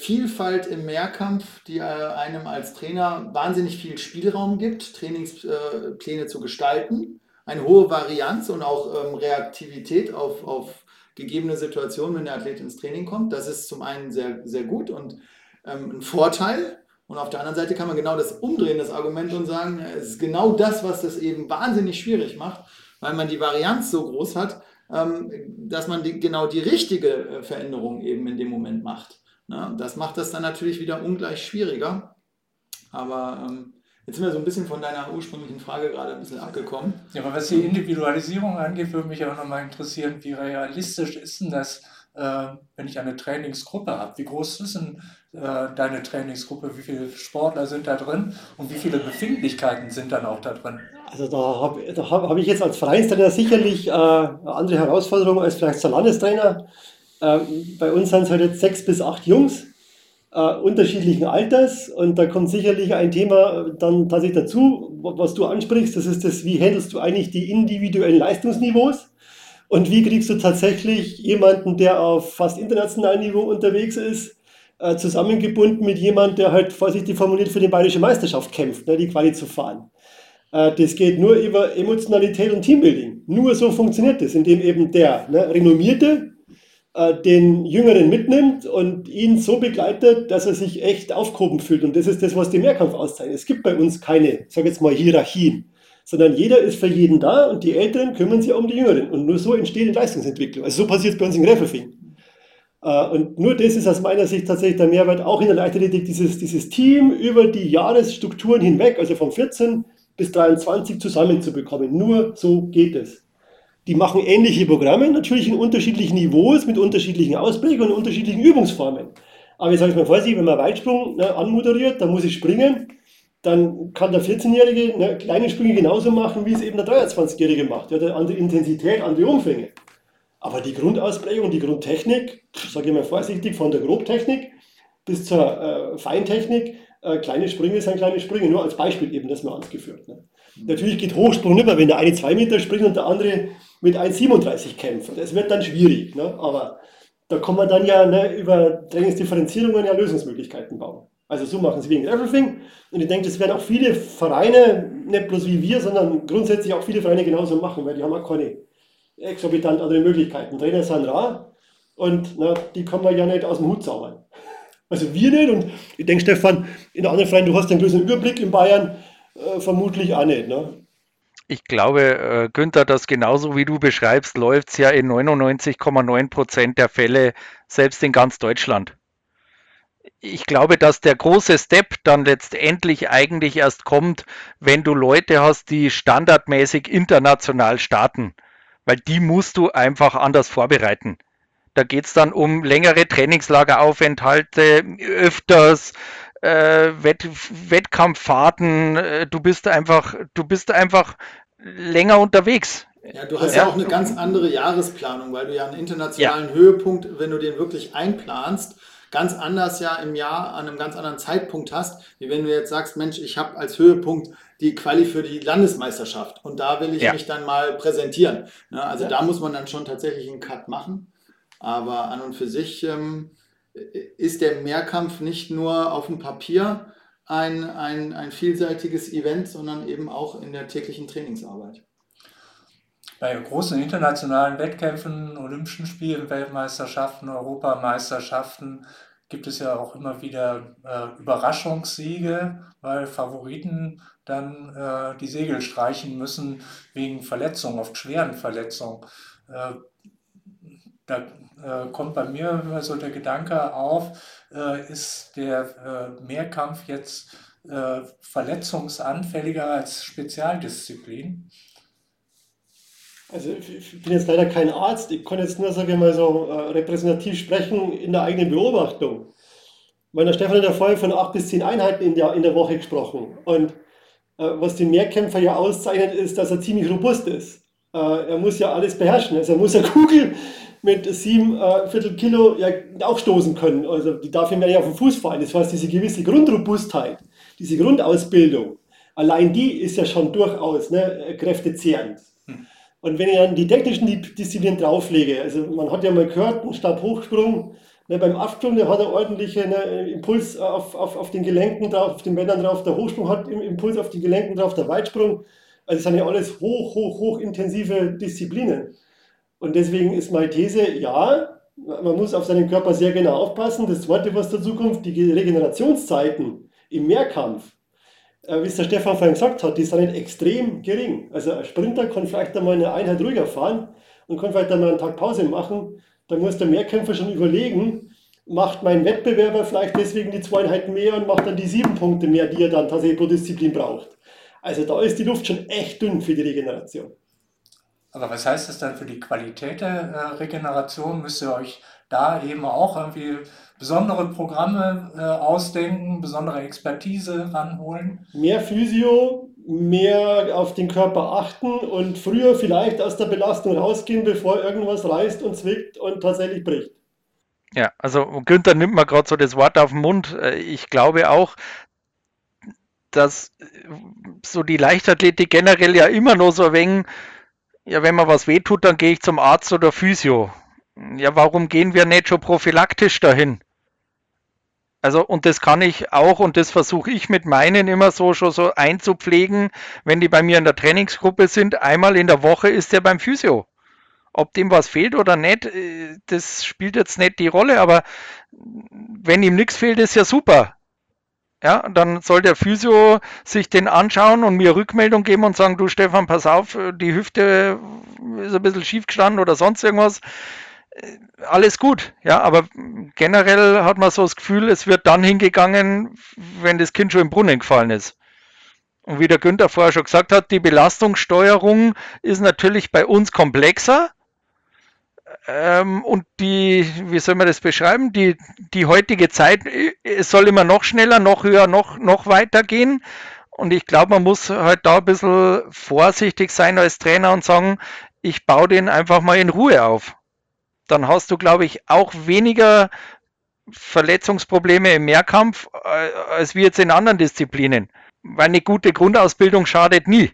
Vielfalt im Mehrkampf, die einem als Trainer wahnsinnig viel Spielraum gibt, Trainingspläne zu gestalten, eine hohe Varianz und auch Reaktivität auf gegebene Situationen, wenn der Athlet ins Training kommt. Das ist zum einen sehr, sehr gut und ein Vorteil. Und auf der anderen Seite kann man genau das umdrehen, das Argument, und sagen, es ist genau das, was das eben wahnsinnig schwierig macht, weil man die Varianz so groß hat, dass man genau die richtige Veränderung eben in dem Moment macht. Na, das macht das dann natürlich wieder ungleich schwieriger. Aber jetzt sind wir so ein bisschen von deiner ursprünglichen Frage gerade ein bisschen abgekommen. Ja, aber was die Individualisierung angeht, würde mich auch nochmal interessieren, wie realistisch ist denn das, wenn ich eine Trainingsgruppe habe? Wie groß ist denn deine Trainingsgruppe? Wie viele Sportler sind da drin? Und wie viele Befindlichkeiten sind dann auch da drin? Also da hab ich jetzt als Vereinstrainer sicherlich andere Herausforderungen als vielleicht als Landestrainer. Bei uns sind es halt jetzt 6 bis 8 Jungs unterschiedlichen Alters, und da kommt sicherlich ein Thema dann tatsächlich dazu, was du ansprichst, das ist das, wie handelst du eigentlich die individuellen Leistungsniveaus und wie kriegst du tatsächlich jemanden, der auf fast internationalem Niveau unterwegs ist, zusammengebunden mit jemandem, der halt vorsichtig formuliert für die Bayerische Meisterschaft kämpft, ne, die Quali zu fahren. Das geht nur über Emotionalität und Teambuilding. Nur so funktioniert das, indem eben der renommierte den Jüngeren mitnimmt und ihn so begleitet, dass er sich echt aufgehoben fühlt. Und das ist das, was den Mehrkampf auszeichnet. Es gibt bei uns keine, sag jetzt mal, Hierarchien, sondern jeder ist für jeden da und die Älteren kümmern sich um die Jüngeren. Und nur so entsteht die Leistungsentwicklung. Also so passiert es bei uns in Gräfelfing. Und nur das ist aus meiner Sicht tatsächlich der Mehrwert, auch in der Leichtathletik, dieses Team über die Jahresstrukturen hinweg, also vom 14 bis 23 zusammenzubekommen. Nur so geht es. Die machen ähnliche Programme, natürlich in unterschiedlichen Niveaus, mit unterschiedlichen Ausprägungen und unterschiedlichen Übungsformen. Aber jetzt sage ich mal vorsichtig, wenn man Weitsprung anmoderiert, dann muss ich springen, dann kann der 14-Jährige kleine Sprünge genauso machen, wie es eben der 23-Jährige macht. Der hat andere Intensität, andere Umfänge. Aber die Grundausprägung, die Grundtechnik, sage ich mal vorsichtig, von der Grobtechnik bis zur Feintechnik, kleine Sprünge sind kleine Sprünge, nur als Beispiel eben, das mal angeführt. Ne? Natürlich geht Hochsprung nicht mehr, wenn der eine 2 Meter springt und der andere mit 1,37 kämpft. Das wird dann schwierig, ne? Aber da kann man dann ja über Trainingsdifferenzierungen ja Lösungsmöglichkeiten bauen. Also so machen sie wegen Gräfelfing, und ich denke, das werden auch viele Vereine, nicht bloß wie wir, sondern grundsätzlich auch viele Vereine genauso machen, weil die haben auch keine exorbitant andere Möglichkeiten. Trainer sind rar und die kann man ja nicht aus dem Hut zaubern. Also wir nicht, und ich denke, Stefan, in der anderen Verein, du hast den größeren Überblick in Bayern, vermutlich auch nicht, ne? Ich glaube, Günther, dass genauso wie du beschreibst, läuft es ja in 99,9% der Fälle, selbst in ganz Deutschland. Ich glaube, dass der große Step dann letztendlich eigentlich erst kommt, wenn du Leute hast, die standardmäßig international starten, weil die musst du einfach anders vorbereiten. Da geht es dann um längere Trainingslageraufenthalte, öfters, Wettkampffahrten, du bist einfach länger unterwegs. Ja, du hast ja auch eine ganz andere Jahresplanung, weil du ja einen internationalen Höhepunkt, wenn du den wirklich einplanst, ganz anders ja im Jahr an einem ganz anderen Zeitpunkt hast, wie wenn du jetzt sagst, Mensch, ich habe als Höhepunkt die Quali für die Landesmeisterschaft und da will ich mich dann mal präsentieren. Also da muss man dann schon tatsächlich einen Cut machen, aber an und für sich ist der Mehrkampf nicht nur auf dem Papier ein vielseitiges Event, sondern eben auch in der täglichen Trainingsarbeit. Bei großen internationalen Wettkämpfen, Olympischen Spielen, Weltmeisterschaften, Europameisterschaften gibt es ja auch immer wieder Überraschungssiege, weil Favoriten dann die Segel streichen müssen wegen Verletzungen, oft schweren Verletzungen. Da kommt bei mir immer so der Gedanke auf, ist der Mehrkampf jetzt verletzungsanfälliger als Spezialdisziplin? Also ich bin jetzt leider kein Arzt, ich kann jetzt nur, sage ich mal, so repräsentativ sprechen in der eigenen Beobachtung. Meiner Stefan hat ja vorher von 8 bis 10 Einheiten in der Woche gesprochen, und was den Mehrkämpfer ja auszeichnet, ist, dass er ziemlich robust ist. Er muss ja alles beherrschen, also er muss ja Kugel mit 7 Viertel Kilo ja auch stoßen können. Also die darf ihm ja nicht auf den Fuß fallen. Das heißt, diese gewisse Grundrobustheit, diese Grundausbildung, allein die ist ja schon durchaus kräftezehrend. Und wenn ich dann die technischen Disziplinen drauflege, also man hat ja mal gehört, einen Stabhochsprung, ne, beim Absprung, der hat einen ordentlichen Impuls auf den Gelenken drauf, auf den Bändern drauf, der Hochsprung hat einen Impuls auf die Gelenken drauf, der Weitsprung. Also das sind ja alles hoch intensive Disziplinen. Und deswegen ist meine These, ja, man muss auf seinen Körper sehr genau aufpassen. Das zweite, was dazu kommt, die Regenerationszeiten im Mehrkampf, wie es der Stefan vorhin gesagt hat, die sind nicht extrem gering. Also ein Sprinter kann vielleicht einmal eine Einheit ruhiger fahren und kann vielleicht einmal einen Tag Pause machen. Da muss der Mehrkämpfer schon überlegen, macht mein Wettbewerber vielleicht deswegen die 2 Einheiten mehr und macht dann die 7 Punkte mehr, die er dann tatsächlich pro Disziplin braucht. Also da ist die Luft schon echt dünn für die Regeneration. Aber was heißt das dann für die Qualität der Regeneration? Müsst ihr euch da eben auch irgendwie besondere Programme ausdenken, besondere Expertise ranholen? Mehr Physio, mehr auf den Körper achten und früher vielleicht aus der Belastung rausgehen, bevor irgendwas reißt und zwickt und tatsächlich bricht. Ja, also Günther nimmt mal gerade so das Wort auf den Mund. Ich glaube auch, dass so die Leichtathletik generell ja immer nur so wenig, ja, wenn mir was wehtut, dann gehe ich zum Arzt oder Physio. Ja, warum gehen wir nicht schon prophylaktisch dahin? Also, und das kann ich auch, und das versuche ich mit meinen immer so einzupflegen, wenn die bei mir in der Trainingsgruppe sind, einmal in der Woche ist der beim Physio. Ob dem was fehlt oder nicht, das spielt jetzt nicht die Rolle, aber wenn ihm nichts fehlt, ist ja super. Ja, dann soll der Physio sich den anschauen und mir Rückmeldung geben und sagen, du Stefan, pass auf, die Hüfte ist ein bisschen schief gestanden oder sonst irgendwas. Alles gut, ja, aber generell hat man so das Gefühl, es wird dann hingegangen, wenn das Kind schon im Brunnen gefallen ist. Und wie der Günther vorher schon gesagt hat, die Belastungssteuerung ist natürlich bei uns komplexer. Und die, wie soll man das beschreiben, die heutige Zeit, es soll immer noch schneller, noch höher, noch weiter gehen. Und ich glaube, man muss halt da ein bisschen vorsichtig sein als Trainer und sagen, ich baue den einfach mal in Ruhe auf. Dann hast du, glaube ich, auch weniger Verletzungsprobleme im Mehrkampf, als wir jetzt in anderen Disziplinen. Weil eine gute Grundausbildung schadet nie.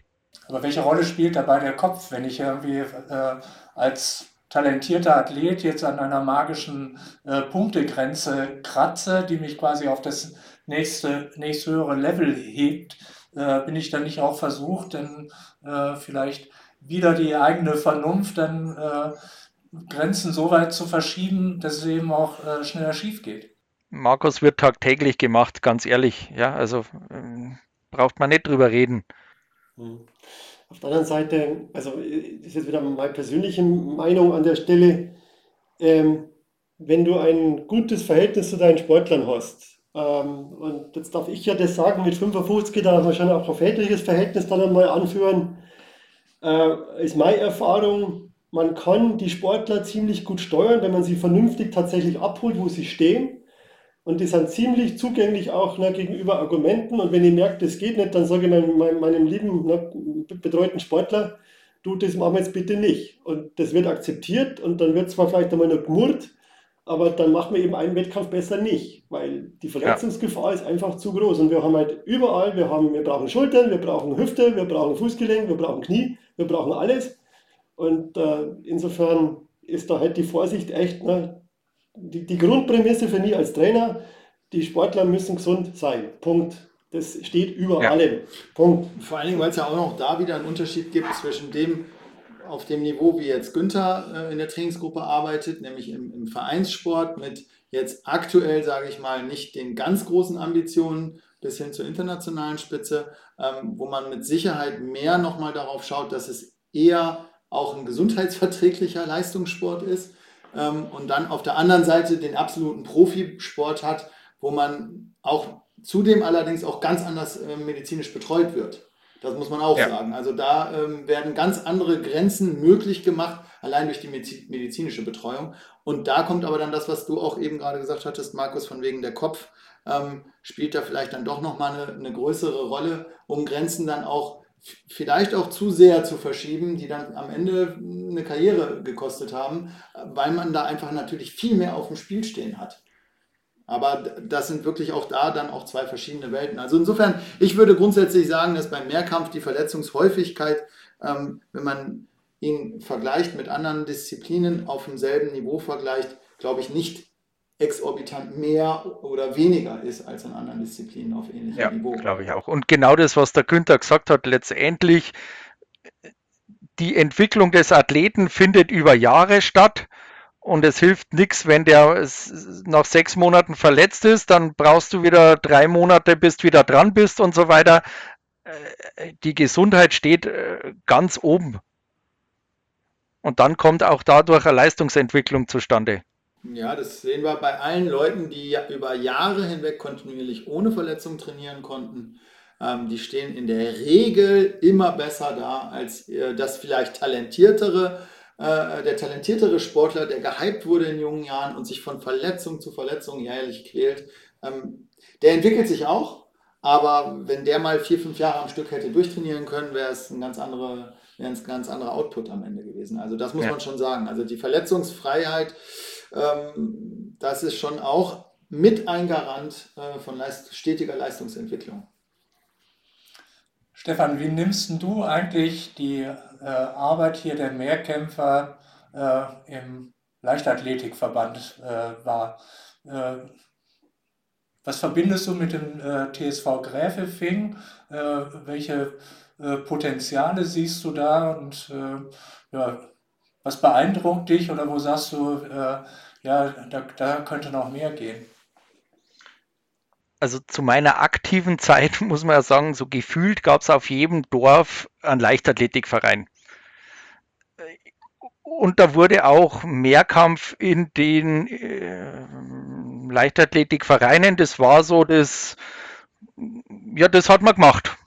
Aber welche Rolle spielt dabei der Kopf, wenn ich irgendwie als talentierter Athlet jetzt an einer magischen Punktegrenze kratze, die mich quasi auf das nächste höhere Level hebt, bin ich dann nicht auch versucht, dann vielleicht wieder die eigene Vernunft dann Grenzen so weit zu verschieben, dass es eben auch schneller schief geht? Markus, wird tagtäglich gemacht, ganz ehrlich. Ja, also braucht man nicht drüber reden. Hm. Auf der anderen Seite, also das ist jetzt wieder meine persönliche Meinung an der Stelle, wenn du ein gutes Verhältnis zu deinen Sportlern hast, und jetzt darf ich ja das sagen, mit 55 darf man schon auch ein väterliches Verhältnis dann einmal anführen, ist meine Erfahrung, man kann die Sportler ziemlich gut steuern, wenn man sie vernünftig tatsächlich abholt, wo sie stehen. Und die sind ziemlich zugänglich auch, ne, gegenüber Argumenten. Und wenn ich merke, das geht nicht, dann sage ich meinem lieben, ne, betreuten Sportler, du, das machen wir jetzt bitte nicht. Und das wird akzeptiert und dann wird zwar vielleicht einmal noch gemurrt, aber dann machen wir eben einen Wettkampf besser nicht, weil die Verletzungsgefahr ist einfach zu groß. Und wir haben halt überall, wir brauchen Schultern, wir brauchen Hüfte, wir brauchen Fußgelenk, wir brauchen Knie, wir brauchen alles. Und insofern ist da halt die Vorsicht echt, ne, die Grundprämisse für mich als Trainer, die Sportler müssen gesund sein. Punkt. Das steht über allem. Punkt. Vor allen Dingen, weil es ja auch noch da wieder einen Unterschied gibt zwischen dem, auf dem Niveau, wie jetzt Günther in der Trainingsgruppe arbeitet, nämlich im Vereinssport mit jetzt aktuell, sage ich mal, nicht den ganz großen Ambitionen bis hin zur internationalen Spitze, wo man mit Sicherheit mehr nochmal darauf schaut, dass es eher auch ein gesundheitsverträglicher Leistungssport ist. Und dann auf der anderen Seite den absoluten Profisport hat, wo man auch zudem allerdings auch ganz anders medizinisch betreut wird. Das muss man auch sagen. Also da werden ganz andere Grenzen möglich gemacht, allein durch die medizinische Betreuung. Und da kommt aber dann das, was du auch eben gerade gesagt hattest, Markus, von wegen der Kopf, spielt da vielleicht dann doch nochmal eine größere Rolle, um Grenzen dann auch vielleicht auch zu sehr zu verschieben, die dann am Ende eine Karriere gekostet haben, weil man da einfach natürlich viel mehr auf dem Spiel stehen hat. Aber das sind wirklich auch da dann auch zwei verschiedene Welten. Also insofern, ich würde grundsätzlich sagen, dass beim Mehrkampf die Verletzungshäufigkeit, wenn man ihn vergleicht mit anderen Disziplinen, auf demselben Niveau vergleicht, glaube ich, nicht exorbitant mehr oder weniger ist als in anderen Disziplinen auf ähnlichem Niveau. Ja, glaube ich auch. Und genau das, was der Günther gesagt hat, letztendlich die Entwicklung des Athleten findet über Jahre statt. Und es hilft nichts, wenn der nach 6 Monaten verletzt ist, dann brauchst du wieder 3 Monate, bis du wieder dran bist und so weiter. Die Gesundheit steht ganz oben. Und dann kommt auch dadurch eine Leistungsentwicklung zustande. Ja, das sehen wir bei allen Leuten, die über Jahre hinweg kontinuierlich ohne Verletzung trainieren konnten. Die stehen in der Regel immer besser da als das vielleicht talentiertere Sportler, der gehypt wurde in jungen Jahren und sich von Verletzung zu Verletzung jährlich quält. Der entwickelt sich auch, aber wenn der mal 4-5 Jahre am Stück hätte durchtrainieren können, wäre es ein ganz anderer Output am Ende gewesen. Also das muss man schon sagen. Also die Verletzungsfreiheit, das ist schon auch mit ein Garant von stetiger Leistungsentwicklung. Stefan, wie nimmst du eigentlich die Arbeit hier der Mehrkämpfer im Leichtathletikverband wahr? Was verbindest du mit dem TSV Gräfelfing? Welche Potenziale siehst du da? Und was beeindruckt dich oder wo sagst du, da könnte noch mehr gehen? Also zu meiner aktiven Zeit muss man ja sagen, so gefühlt gab es auf jedem Dorf einen Leichtathletikverein. Und da wurde auch Mehrkampf in den Leichtathletikvereinen. Das war so das hat man gemacht.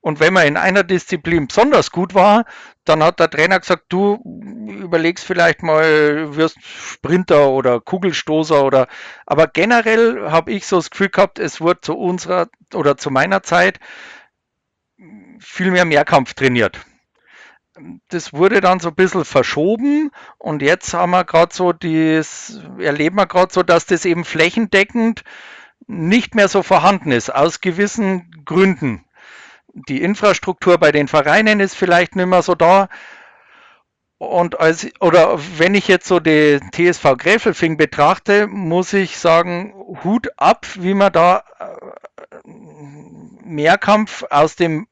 Und wenn man in einer Disziplin besonders gut war, dann hat der Trainer gesagt, du überlegst vielleicht mal, wirst Sprinter oder Kugelstoßer aber generell habe ich so das Gefühl gehabt, es wurde zu unserer oder zu meiner Zeit viel mehr Mehrkampf trainiert. Das wurde dann so ein bisschen verschoben und jetzt erleben wir gerade so, dass das eben flächendeckend nicht mehr so vorhanden ist, aus gewissen Gründen. Die Infrastruktur bei den Vereinen ist vielleicht nicht mehr so da. Und wenn ich jetzt so die TSV Gräfelfing betrachte, muss ich sagen, Hut ab, wie man da Mehrkampf aus dem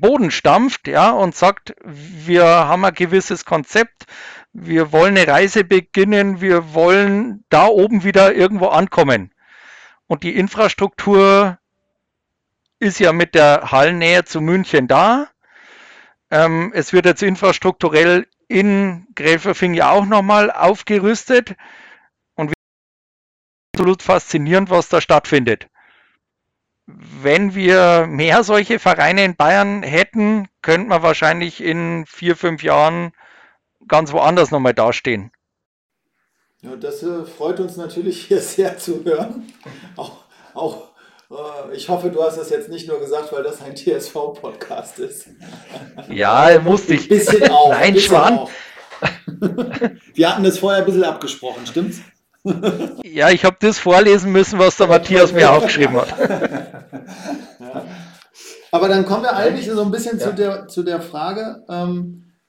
Boden stampft, ja, und sagt, wir haben ein gewisses Konzept, wir wollen eine Reise beginnen, wir wollen da oben wieder irgendwo ankommen. Und die Infrastruktur ist ja mit der Hallennähe zu München da. Es wird jetzt infrastrukturell in Gräfelfing ja auch nochmal aufgerüstet. Und absolut faszinierend, was da stattfindet. Wenn wir mehr solche Vereine in Bayern hätten, könnte man wahrscheinlich in 4-5 Jahren ganz woanders nochmal dastehen. Ja, das freut uns natürlich hier sehr zu hören. Auch ich hoffe, du hast das jetzt nicht nur gesagt, weil das ein TSV-Podcast ist. Ja, musste ich. Ein bisschen auch. Nein, Schwan. Wir hatten das vorher ein bisschen abgesprochen, stimmt's? Ja, ich habe das vorlesen müssen, was der Matthias mir aufgeschrieben hat. Ja. Aber dann kommen wir eigentlich so ein bisschen zu der Frage,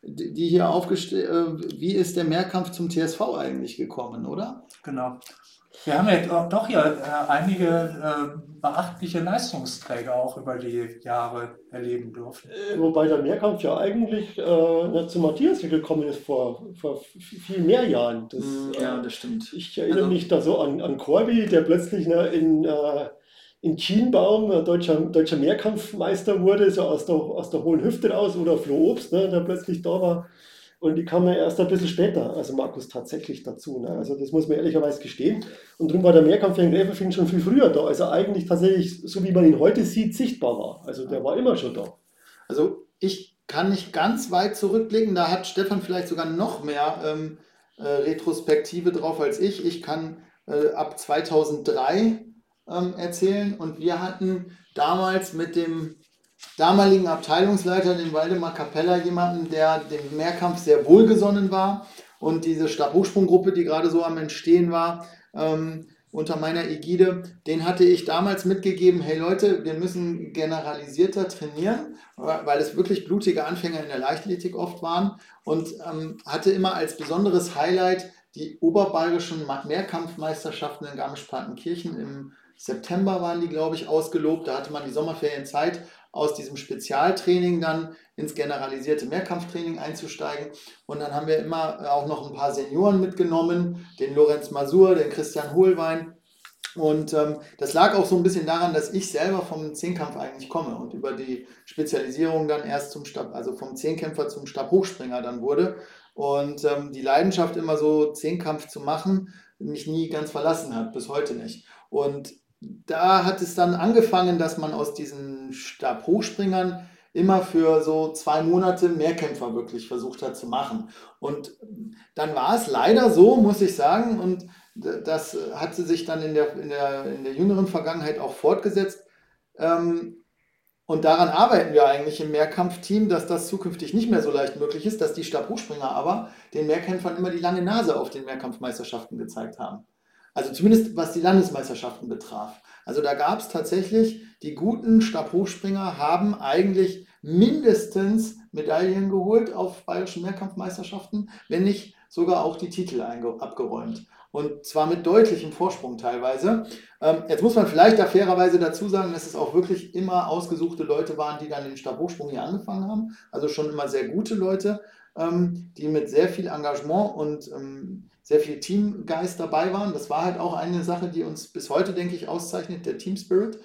die hier aufgestellt wird, wie ist der Mehrkampf zum TSV eigentlich gekommen, oder? Genau. Wir haben ja doch hier einige beachtliche Leistungsträger auch über die Jahre erleben dürfen. Wobei der Mehrkampf ja eigentlich zu Matthias gekommen ist vor viel mehr Jahren. Das stimmt. Ich erinnere mich da so an Corby, der plötzlich in Chienbaum deutscher Mehrkampfmeister wurde, so aus der hohen Hüfte raus, oder Flo Obst, der plötzlich da war. Und die kamen ja erst ein bisschen später, also Markus, tatsächlich dazu. Ne? Also das muss man ehrlicherweise gestehen. Und darum war der Mehrkampf in Gräfelfing schon viel früher da. Also eigentlich tatsächlich, so wie man ihn heute sieht, sichtbar war. Also der war immer schon da. Also ich kann nicht ganz weit zurückblicken. Da hat Stefan vielleicht sogar noch mehr Retrospektive drauf als ich. Ich kann ab 2003 erzählen. Und wir hatten damals mit dem damaligen Abteilungsleiter, den Waldemar Capella, jemanden, der dem Mehrkampf sehr wohlgesonnen war, und diese Stabhochsprunggruppe, die gerade so am Entstehen war, unter meiner Ägide, den hatte ich damals mitgegeben, hey Leute, wir müssen generalisierter trainieren, weil es wirklich blutige Anfänger in der Leichtathletik oft waren, und hatte immer als besonderes Highlight die oberbayerischen Mehrkampfmeisterschaften in Garmisch-Partenkirchen. Im September waren die, glaube ich, ausgelobt. Da hatte man die Sommerferienzeit, aus diesem Spezialtraining dann ins generalisierte Mehrkampftraining einzusteigen. Und dann haben wir immer auch noch ein paar Senioren mitgenommen, den Lorenz Masur, den Christian Hohlwein. Und das lag auch so ein bisschen daran, dass ich selber vom Zehnkampf eigentlich komme und über die Spezialisierung dann erst zum Stab, also vom Zehnkämpfer zum Stabhochspringer dann wurde. Und die Leidenschaft, immer so Zehnkampf zu machen, mich nie ganz verlassen hat, bis heute nicht. Und da hat es dann angefangen, dass man aus diesen Stabhochspringern immer für so 2 Monate Mehrkämpfer wirklich versucht hat zu machen. Und dann war es leider so, muss ich sagen, und das hat sie sich dann in der jüngeren Vergangenheit auch fortgesetzt. Und daran arbeiten wir eigentlich im Mehrkampfteam, dass das zukünftig nicht mehr so leicht möglich ist, dass die Stabhochspringer aber den Mehrkämpfern immer die lange Nase auf den Mehrkampfmeisterschaften gezeigt haben. Also zumindest was die Landesmeisterschaften betraf. Also da gab es tatsächlich, die guten Stabhochspringer haben eigentlich mindestens Medaillen geholt auf bayerischen Mehrkampfmeisterschaften, wenn nicht sogar auch die Titel abgeräumt. Und zwar mit deutlichem Vorsprung teilweise. Jetzt muss man vielleicht da fairerweise dazu sagen, dass es auch wirklich immer ausgesuchte Leute waren, die dann den Stabhochsprung hier angefangen haben. Also schon immer sehr gute Leute, die mit sehr viel Engagement und sehr viel Teamgeist dabei waren. Das war halt auch eine Sache, die uns bis heute, denke ich, auszeichnet, der Team Spirit,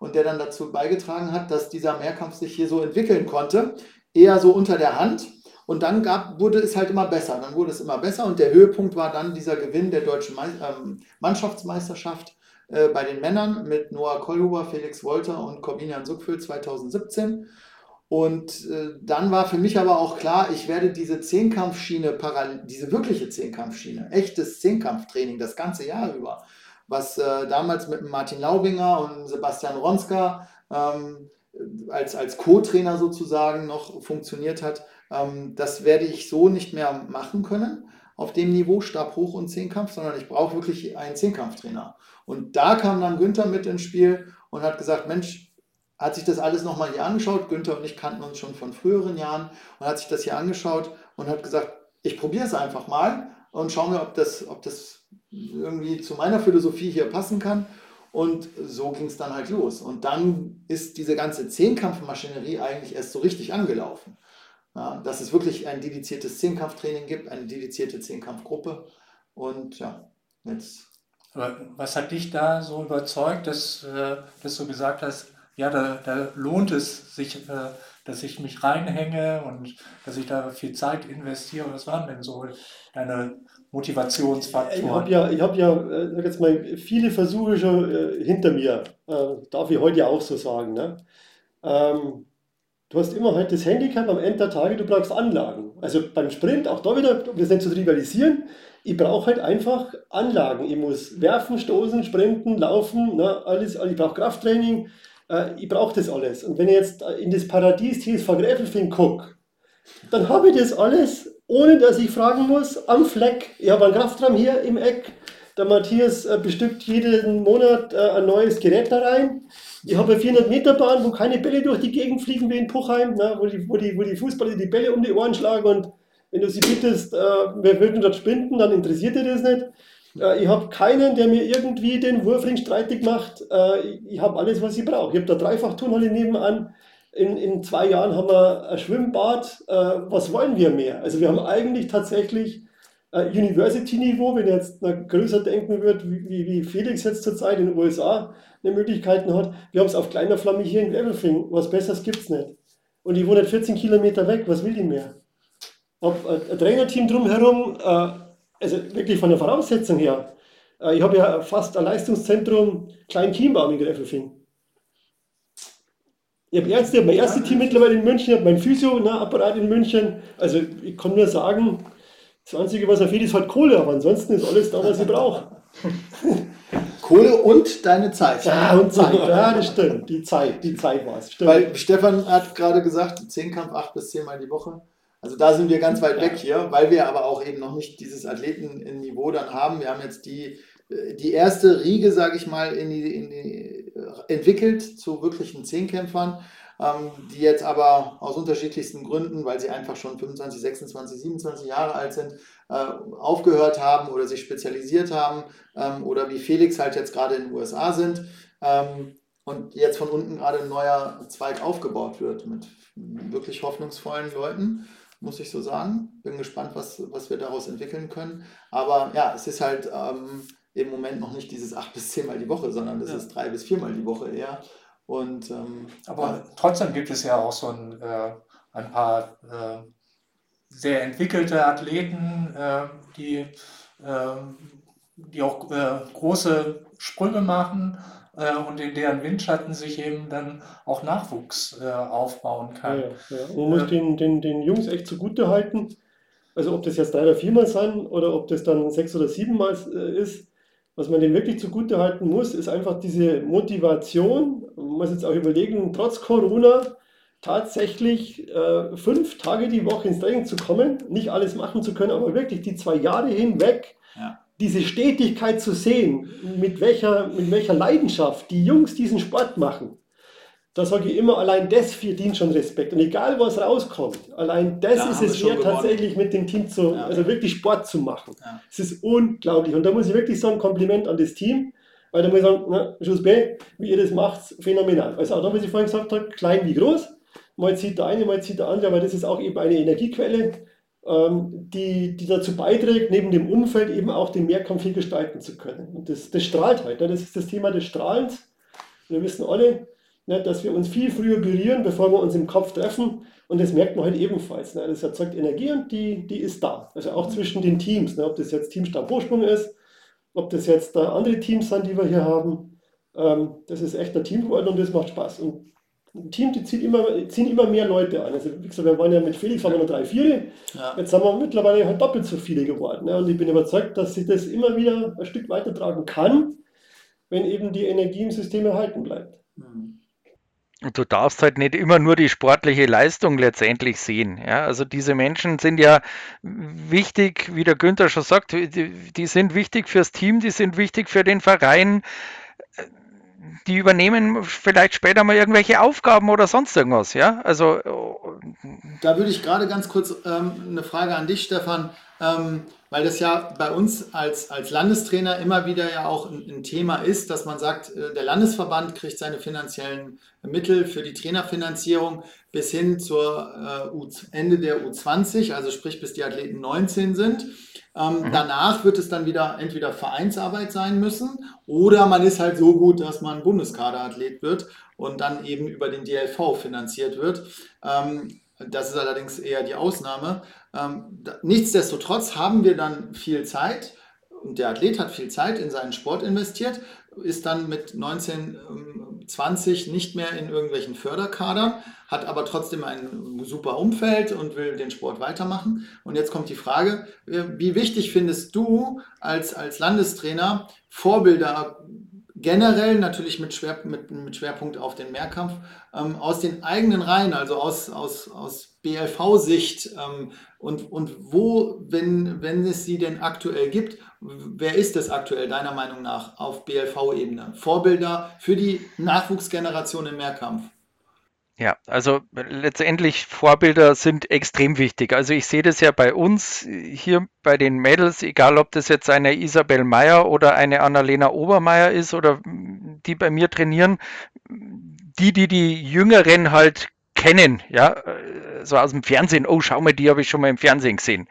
und der dann dazu beigetragen hat, dass dieser Mehrkampf sich hier so entwickeln konnte, eher so unter der Hand. Und dann wurde es halt immer besser. Dann wurde es immer besser, und der Höhepunkt war dann dieser Gewinn der deutschen Mannschaftsmeisterschaft bei den Männern mit Noah Kollhuber, Felix Wolter und Corbinian Suckfüll 2017. Und dann war für mich aber auch klar, ich werde diese Zehnkampfschiene, diese wirkliche Zehnkampfschiene, echtes Zehnkampftraining das ganze Jahr über, was damals mit Martin Laubinger und Sebastian Ronska als Co-Trainer sozusagen noch funktioniert hat, das werde ich so nicht mehr machen können auf dem Niveau Stabhoch und Zehnkampf, sondern ich brauche wirklich einen Zehnkampftrainer. Und da kam dann Günther mit ins Spiel und hat gesagt, Mensch, hat sich das alles nochmal hier angeschaut. Günther und ich kannten uns schon von früheren Jahren, und hat sich das hier angeschaut und hat gesagt, ich probiere es einfach mal und schaue mir, ob das irgendwie zu meiner Philosophie hier passen kann. Und so ging es dann halt los. Und dann ist diese ganze Zehnkampfmaschinerie eigentlich erst so richtig angelaufen. Ja, dass es wirklich ein dediziertes Zehnkampftraining gibt, eine dedizierte Zehnkampfgruppe. Und ja, jetzt. Aber was hat dich da so überzeugt, dass du gesagt hast, ja, da lohnt es sich, dass ich mich reinhänge und dass ich da viel Zeit investiere. Was waren denn so deine Motivationsfaktoren? Ich habe jetzt mal viele Versuche schon hinter mir. Darf ich heute ja auch so sagen. Ne? Du hast immer halt das Handicap am Ende der Tage, du brauchst Anlagen. Also beim Sprint, auch da wieder, um das nicht zu trivialisieren, ich brauche halt einfach Anlagen. Ich muss werfen, stoßen, sprinten, laufen, ne? Alles, ich brauche Krafttraining. Ich brauche das alles. Und wenn ich jetzt in das Paradies TSV Gräfelfing gucke, dann habe ich das alles, ohne dass ich fragen muss, am Fleck. Ich habe einen Kraftraum hier im Eck. Der Matthias bestückt jeden Monat ein neues Gerät da rein. Ich habe eine 400-Meter-Bahn, wo keine Bälle durch die Gegend fliegen wie in Puchheim, ne? wo die Fußballer die Bälle um die Ohren schlagen. Und wenn du sie bittest, wir würden dort sprinten, dann interessiert dir das nicht. Ich habe keinen, der mir irgendwie den Wurfring streitig macht. Ich habe alles, was ich brauche. Ich habe da 3-fach Turnhalle nebenan. In 2 Jahren haben wir ein Schwimmbad. Was wollen wir mehr? Also wir haben eigentlich tatsächlich University-Niveau, wenn jetzt größer denken wird, wie Felix jetzt zurzeit in den USA eine Möglichkeiten hat. Wir haben es auf kleiner Flamme hier in Gräfelfing. Was Besseres gibt es nicht. Und ich wohne halt 14 Kilometer weg. Was will ich mehr? Ich habe ein Trainerteam drumherum. Also wirklich von der Voraussetzung her. Ich habe ja fast ein Leistungszentrum Chienbaum in Gräfelfing. Ich habe Ärzte, ich habe mein erstes Team mittlerweile in München, ich habe mein Physio-Apparat in München. Also ich kann nur sagen, das Einzige, was er fehlt, ist halt Kohle, aber ansonsten ist alles da, was ich brauche. Kohle und deine Zeit. Ja, und Zeit. Ja, das stimmt. Die Zeit war es. Weil Stefan hat gerade gesagt, 10-Kampf 8 bis 10 Mal die Woche. Also da sind wir ganz weit weg hier, weil wir aber auch eben noch nicht dieses Athleten-Niveau dann haben. Wir haben jetzt die die erste Riege, sage ich mal, entwickelt zu wirklichen Zehnkämpfern, die jetzt aber aus unterschiedlichsten Gründen, weil sie einfach schon 25, 26, 27 Jahre alt sind, aufgehört haben oder sich spezialisiert haben oder wie Felix halt jetzt gerade in den USA sind und jetzt von unten gerade ein neuer Zweig aufgebaut wird mit wirklich hoffnungsvollen Leuten, muss ich so sagen. Bin gespannt, was wir daraus entwickeln können. Aber ja, es ist halt im Moment noch nicht dieses 8 bis 10 Mal die Woche, sondern das ist 3 bis 4 Mal die Woche eher. Und, aber trotzdem gibt es ja auch so ein paar sehr entwickelte Athleten, die auch große Sprünge machen und in deren Windschatten sich eben dann auch Nachwuchs aufbauen kann. Ja. Man muss den Jungs echt zugute halten, also ob das jetzt 3 oder 4 Mal sein oder ob das dann 6 oder 7 Mal ist, was man denen wirklich zugute halten muss, ist einfach diese Motivation. Man muss jetzt auch überlegen, trotz Corona tatsächlich 5 Tage die Woche ins Training zu kommen, nicht alles machen zu können, aber wirklich die 2 Jahre hinweg diese Stetigkeit zu sehen, mit welcher Leidenschaft die Jungs diesen Sport machen. Da sage ich immer, allein das verdient schon Respekt. Und egal, was rauskommt, allein das ist es wert, tatsächlich mit dem Team also wirklich Sport zu machen. Ja. Es ist unglaublich. Und da muss ich wirklich sagen, Kompliment an das Team, weil da muss ich sagen, Jusbe, wie ihr das macht, phänomenal. Also auch da, was ich vorhin gesagt habe, klein wie groß. Mal zieht der eine, mal zieht der andere, aber das ist auch eben eine Energiequelle, die dazu beiträgt, neben dem Umfeld eben auch den Mehrkampf viel gestalten zu können. Und das strahlt halt. Ne? Das ist das Thema des Strahlens. Wir wissen alle, dass wir uns viel früher berühren, bevor wir uns im Kopf treffen. Und das merkt man halt ebenfalls. Ne? Das erzeugt Energie und die ist da. Also auch zwischen den Teams. Ne? Ob das jetzt Team Stabhochsprung ist, ob das jetzt andere Teams sind, die wir hier haben. Das ist echt ein Teamwort und das macht Spaß. Und ein Team, die ziehen immer mehr Leute an. Also wie gesagt, wir waren ja mit Felix nur 3, 4. Ja. Jetzt sind wir mittlerweile halt doppelt so viele geworden. Ne? Und ich bin überzeugt, dass sich das immer wieder ein Stück weitertragen kann, wenn eben die Energie im System erhalten bleibt. Mhm. Und du darfst halt nicht immer nur die sportliche Leistung letztendlich sehen. Ja, also diese Menschen sind ja wichtig, wie der Günther schon sagt, die sind wichtig fürs Team, die sind wichtig für den Verein. Die übernehmen vielleicht später mal irgendwelche Aufgaben oder sonst irgendwas. Ja, also da würde ich gerade ganz kurz eine Frage an dich, Stefan, weil das ja bei uns als Landestrainer immer wieder ja auch ein Thema ist, dass man sagt, der Landesverband kriegt seine finanziellen Mittel für die Trainerfinanzierung bis hin zur Ende der U20, also sprich bis die Athleten 19 sind. Danach wird es dann wieder entweder Vereinsarbeit sein müssen oder man ist halt so gut, dass man Bundeskaderathlet wird und dann eben über den DLV finanziert wird. Das ist allerdings eher die Ausnahme. Nichtsdestotrotz haben wir dann viel Zeit und der Athlet hat viel Zeit in seinen Sport investiert, ist dann mit 19, 20 nicht mehr in irgendwelchen Förderkadern, hat aber trotzdem ein super Umfeld und will den Sport weitermachen. Und jetzt kommt die Frage, wie wichtig findest du als Landestrainer Vorbilder generell, natürlich mit Schwerpunkt auf den Mehrkampf, aus den eigenen Reihen, also aus BLV-Sicht und wo, wenn es sie denn aktuell gibt, wer ist das aktuell deiner Meinung nach auf BLV-Ebene? Vorbilder für die Nachwuchsgeneration im Mehrkampf. Ja, also letztendlich Vorbilder sind extrem wichtig. Also ich sehe das ja bei uns hier bei den Mädels, egal ob das jetzt eine Isabel Meyer oder eine Annalena Obermeier ist oder die bei mir trainieren, die Jüngeren halt kennen, ja, so aus dem Fernsehen, oh schau mal, die habe ich schon mal im Fernsehen gesehen.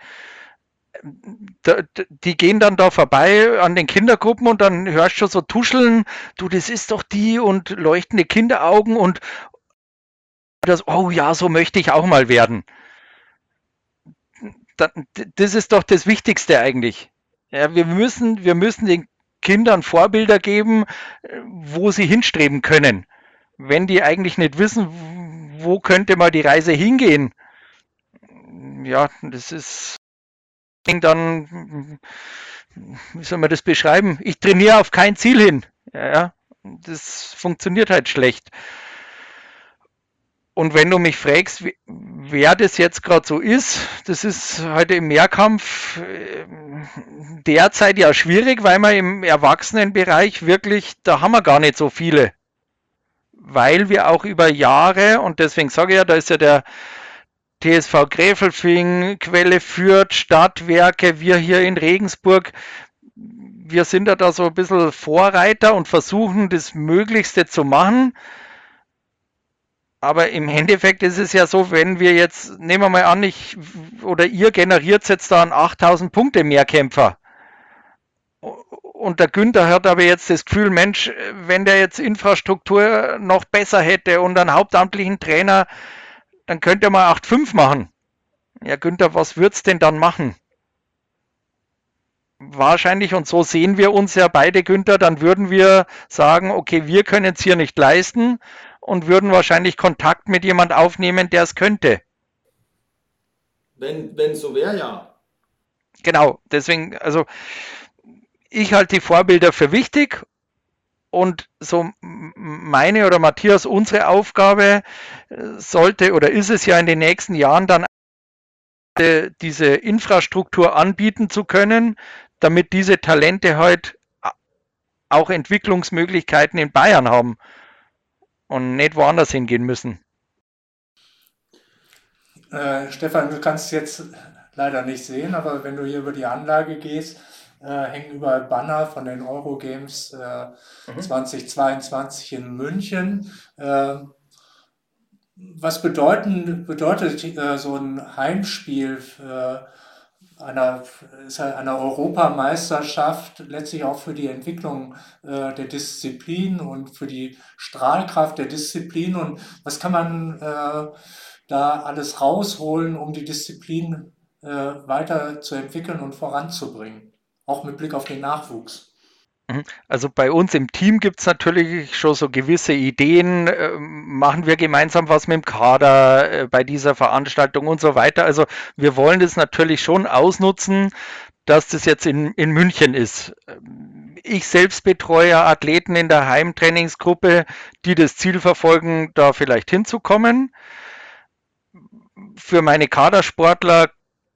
Die gehen dann da vorbei an den Kindergruppen und dann hörst du schon so tuscheln, du, das ist doch die und leuchtende Kinderaugen und das, oh ja, so möchte ich auch mal werden. Das ist doch das Wichtigste eigentlich. Ja, wir müssen den Kindern Vorbilder geben, wo sie hinstreben können. Wenn die eigentlich nicht wissen, wo könnte mal die Reise hingehen. Ja, das ist dann, wie soll man das beschreiben? Ich trainiere auf kein Ziel hin. Ja, das funktioniert halt schlecht. Und wenn du mich fragst, wer das jetzt gerade so ist, das ist heute im Mehrkampf derzeit ja schwierig, weil wir im Erwachsenenbereich wirklich, da haben wir gar nicht so viele. Weil wir auch über Jahre, und deswegen sage ich ja, da ist ja der TSV Gräfelfing, Quelle Fürth, Stadtwerke, wir hier in Regensburg, wir sind ja da so ein bisschen Vorreiter und versuchen das Möglichste zu machen. Aber im Endeffekt ist es ja so, wenn wir jetzt, nehmen wir mal an, ihr generiert jetzt da einen 8000 Punkte Mehrkämpfer. Und der Günther hat aber jetzt das Gefühl, Mensch, wenn der jetzt Infrastruktur noch besser hätte und einen hauptamtlichen Trainer, dann könnte er mal 8,5 machen. Ja, Günther, was wird's denn dann machen? Wahrscheinlich, und so sehen wir uns ja beide, Günther, dann würden wir sagen, okay, wir können es hier nicht leisten. Und würden wahrscheinlich Kontakt mit jemand aufnehmen, der es könnte. Wenn so wäre, ja. Genau, deswegen, also ich halte die Vorbilder für wichtig und so meine oder Matthias, unsere Aufgabe sollte oder ist es ja in den nächsten Jahren dann diese Infrastruktur anbieten zu können, damit diese Talente halt auch Entwicklungsmöglichkeiten in Bayern haben. Und nicht woanders hingehen müssen. Stefan, du kannst es jetzt leider nicht sehen, aber wenn du hier über die Anlage gehst, hängen überall Banner von den Eurogames 2022 in München. Was bedeutet so ein Heimspiel einer Europameisterschaft letztlich auch für die Entwicklung der Disziplin und für die Strahlkraft der Disziplin und was kann man da alles rausholen, um die Disziplin weiter zu entwickeln und voranzubringen, auch mit Blick auf den Nachwuchs? Also bei uns im Team gibt es natürlich schon so gewisse Ideen, machen wir gemeinsam was mit dem Kader bei dieser Veranstaltung und so weiter. Also wir wollen das natürlich schon ausnutzen, dass das jetzt in München ist. Ich selbst betreue Athleten in der Heimtrainingsgruppe, die das Ziel verfolgen, da vielleicht hinzukommen. Für meine Kadersportler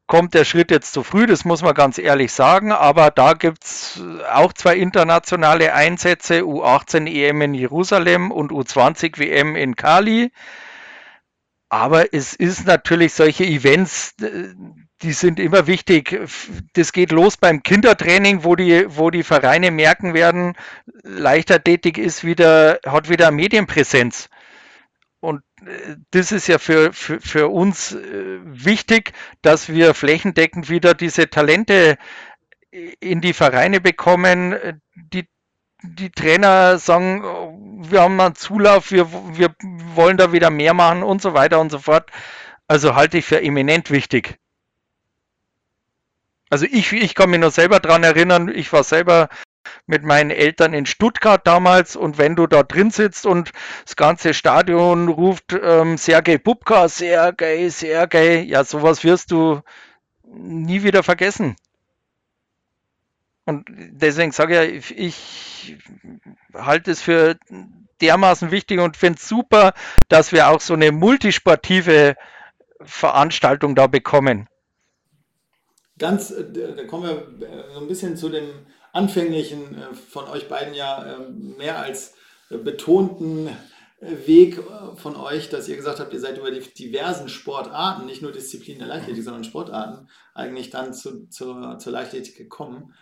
kommt der Schritt jetzt zu früh, das muss man ganz ehrlich sagen, aber da gibt es auch 2 internationale Einsätze, U18 EM in Jerusalem und U20 WM in Cali. Aber es ist natürlich, solche Events, die sind immer wichtig. Das geht los beim Kindertraining, wo die Vereine merken werden, Leichtathletik hat wieder Medienpräsenz. Und das ist ja für uns wichtig, dass wir flächendeckend wieder diese Talente in die Vereine bekommen. Die Trainer sagen, wir haben einen Zulauf, wir wollen da wieder mehr machen und so weiter und so fort. Also halte ich für eminent wichtig. Also ich kann mich noch selber daran erinnern, ich war selber mit meinen Eltern in Stuttgart damals und wenn du da drin sitzt und das ganze Stadion ruft Sergej Bubka, Sergej, Sergej, ja sowas wirst du nie wieder vergessen. Und deswegen sage ich, ja, ich halte es für dermaßen wichtig und finde es super, dass wir auch so eine multisportive Veranstaltung da bekommen. Da kommen wir so ein bisschen zu dem anfänglichen, von euch beiden ja mehr als betonten Weg von euch, dass ihr gesagt habt, ihr seid über die diversen Sportarten, nicht nur Disziplinen der Leichtathletik, sondern Sportarten, eigentlich dann zur Leichtathletik gekommen.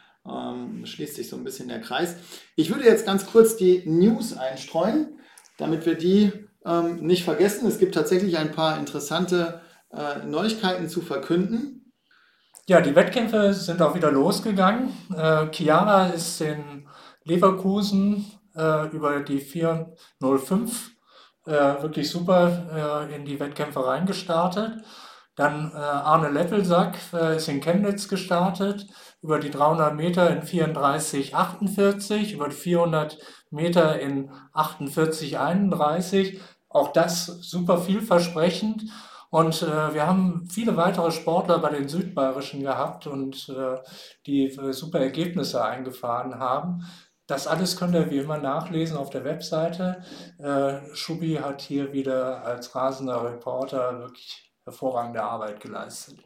Schließt sich so ein bisschen der Kreis. Ich würde jetzt ganz kurz die News einstreuen, damit wir die nicht vergessen. Es gibt tatsächlich ein paar interessante Neuigkeiten zu verkünden. Ja, die Wettkämpfe sind auch wieder losgegangen. Chiara ist in Leverkusen über die 4.05 wirklich super in die Wettkämpfe reingestartet. Dann Arne Lettelsack ist in Chemnitz gestartet, über die 300 Meter in 34,48, über die 400 Meter in 48,31. Auch das super vielversprechend. Und wir haben viele weitere Sportler bei den Südbayerischen gehabt und die super Ergebnisse eingefahren haben. Das alles könnt ihr wie immer nachlesen auf der Webseite. Schubi hat hier wieder als rasender Reporter wirklich hervorragende Arbeit geleistet.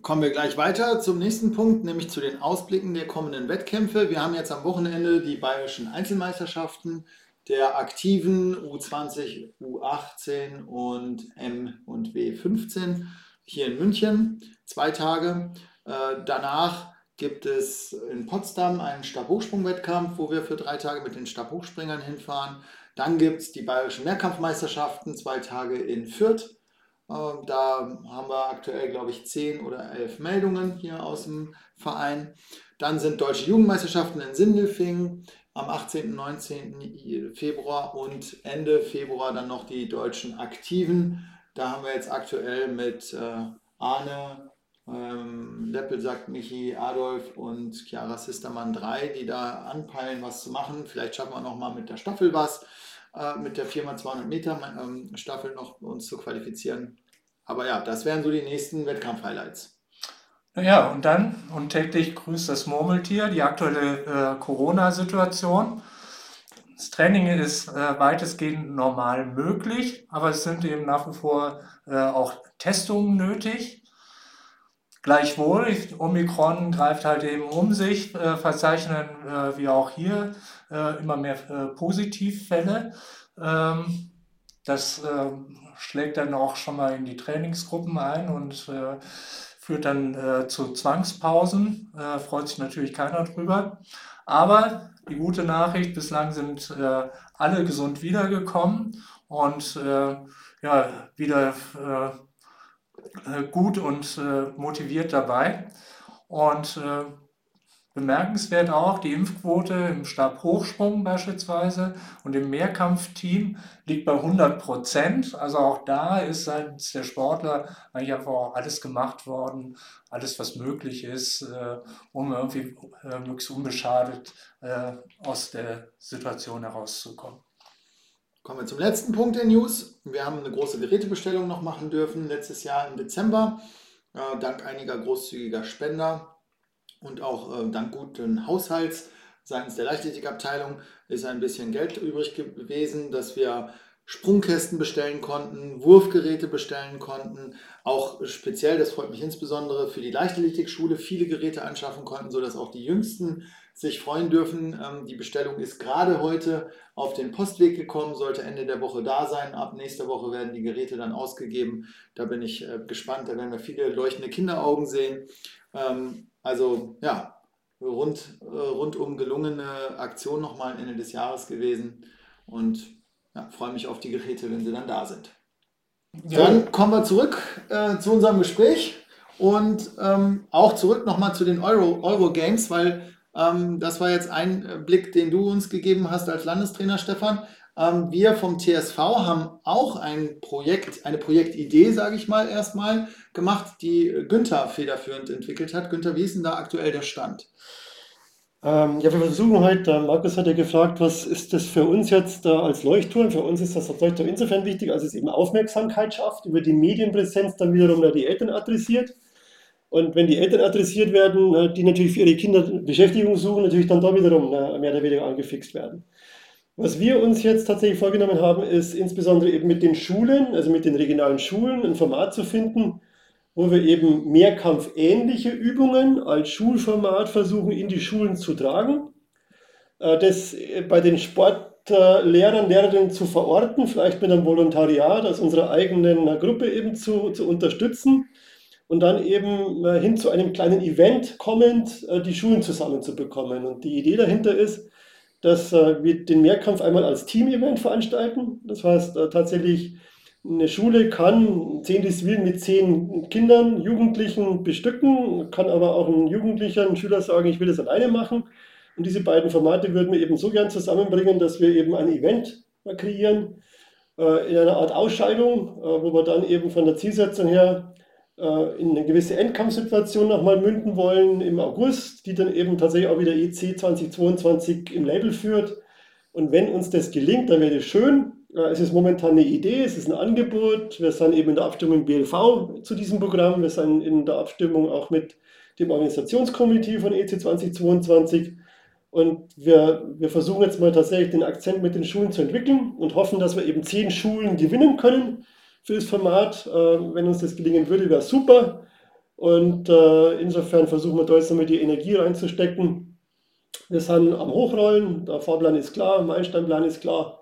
Kommen wir gleich weiter zum nächsten Punkt, nämlich zu den Ausblicken der kommenden Wettkämpfe. Wir haben jetzt am Wochenende die bayerischen Einzelmeisterschaften der aktiven U20, U18 und M und W15 hier in München, 2 Tage. Danach gibt es in Potsdam einen Stabhochsprung-Wettkampf, wo wir für 3 Tage mit den Stabhochspringern hinfahren. Dann gibt es die Bayerischen Mehrkampfmeisterschaften, 2 Tage in Fürth. Da haben wir aktuell, glaube ich, 10 oder 11 Meldungen hier aus dem Verein. Dann sind Deutsche Jugendmeisterschaften in Sindelfingen am 18. und 19. Februar und Ende Februar dann noch die deutschen Aktiven. Da haben wir jetzt aktuell mit Arne, Leppel sagt Michi, Adolf und Chiara Sistermann 3, die da anpeilen, was zu machen. Vielleicht schaffen wir nochmal mit der Staffel was, mit der 4x200 Meter Staffel noch uns zu qualifizieren. Aber ja, das wären so die nächsten Wettkampf-Highlights. Naja, und dann, und täglich grüßt das Murmeltier, die aktuelle Corona-Situation. Das Training ist weitestgehend normal möglich, aber es sind eben nach wie vor auch Testungen nötig. Gleichwohl, Omikron greift halt eben um sich, verzeichnen wir auch hier immer mehr Positivfälle. Das schlägt dann auch schon mal in die Trainingsgruppen ein und führt dann zu Zwangspausen. Freut sich natürlich keiner drüber. Aber die gute Nachricht, bislang sind alle gesund wiedergekommen und ja, wieder gut und motiviert dabei. Und bemerkenswert auch, die Impfquote im Stabhochsprung beispielsweise und im Mehrkampfteam liegt bei 100%. Also auch da ist seitens der Sportler eigentlich einfach auch alles gemacht worden, alles was möglich ist, um irgendwie möglichst unbeschadet aus der Situation herauszukommen. Kommen wir zum letzten Punkt der News. Wir haben eine große Gerätebestellung noch machen dürfen, letztes Jahr im Dezember, dank einiger großzügiger Spender und auch dank guten Haushalts seitens der Leichtathletikabteilung ist ein bisschen Geld übrig gewesen, dass wir Sprungkästen bestellen konnten, Wurfgeräte bestellen konnten, auch speziell, das freut mich insbesondere, für die Leichtathletikschule viele Geräte anschaffen konnten, sodass auch die Jüngsten sich freuen dürfen. Die Bestellung ist gerade heute auf den Postweg gekommen, sollte Ende der Woche da sein. Ab nächster Woche werden die Geräte dann ausgegeben. Da bin ich gespannt, da werden wir viele leuchtende Kinderaugen sehen. Also ja, rundum gelungene Aktion nochmal Ende des Jahres gewesen und ja, freue mich auf die Geräte, wenn sie dann da sind. Ja. Dann kommen wir zurück zu unserem Gespräch und auch zurück nochmal zu den Euro-Games, weil das war jetzt ein Blick, den du uns gegeben hast als Landestrainer, Stefan. Wir vom TSV haben auch ein Projekt, eine Projektidee, sage ich mal, erstmal gemacht, die Günther federführend entwickelt hat. Günther, wie ist denn da aktuell der Stand? Ja, wir versuchen halt, Markus hat ja gefragt, was ist das für uns jetzt als Leuchtturm? Für uns ist das als Leuchtturm insofern wichtig, als es eben Aufmerksamkeit schafft, über die Medienpräsenz dann wiederum die Eltern adressiert. Und wenn die Eltern adressiert werden, die natürlich für ihre Kinder Beschäftigung suchen, natürlich dann da wiederum mehr oder weniger angefixt werden. Was wir uns jetzt tatsächlich vorgenommen haben, ist insbesondere eben mit den Schulen, also mit den regionalen Schulen, ein Format zu finden, wo wir eben mehrkampfähnliche Übungen als Schulformat versuchen, in die Schulen zu tragen. Das bei den Sportlehrern, Lehrerinnen zu verorten, vielleicht mit einem Volontariat aus unserer eigenen Gruppe eben zu unterstützen und dann eben hin zu einem kleinen Event kommend die Schulen zusammenzubekommen. Und die Idee dahinter ist, dass wir den Mehrkampf einmal als Team-Event veranstalten. Das heißt tatsächlich, eine Schule kann 10 Disziplinen mit 10 Kindern, Jugendlichen bestücken, kann aber auch ein Jugendlicher, ein Schüler sagen, ich will das alleine machen. Und diese beiden Formate würden wir eben so gern zusammenbringen, dass wir eben ein Event kreieren, in einer Art Ausscheidung, wo wir dann eben von der Zielsetzung her in eine gewisse Endkampfsituation nochmal münden wollen im August, die dann eben tatsächlich auch wieder EC 2022 im Label führt. Und wenn uns das gelingt, dann wäre das schön. Es ist momentan eine Idee, es ist ein Angebot. Wir sind eben in der Abstimmung im BLV zu diesem Programm. Wir sind in der Abstimmung auch mit dem Organisationskomitee von EC 2022. Und wir versuchen jetzt mal tatsächlich den Akzent mit den Schulen zu entwickeln und hoffen, dass wir eben 10 Schulen gewinnen können für das Format. Wenn uns das gelingen würde, wäre es super. Und insofern versuchen wir da jetzt nochmal die Energie reinzustecken. Wir sind am Hochrollen, der Fahrplan ist klar, der Meilensteinplan ist klar.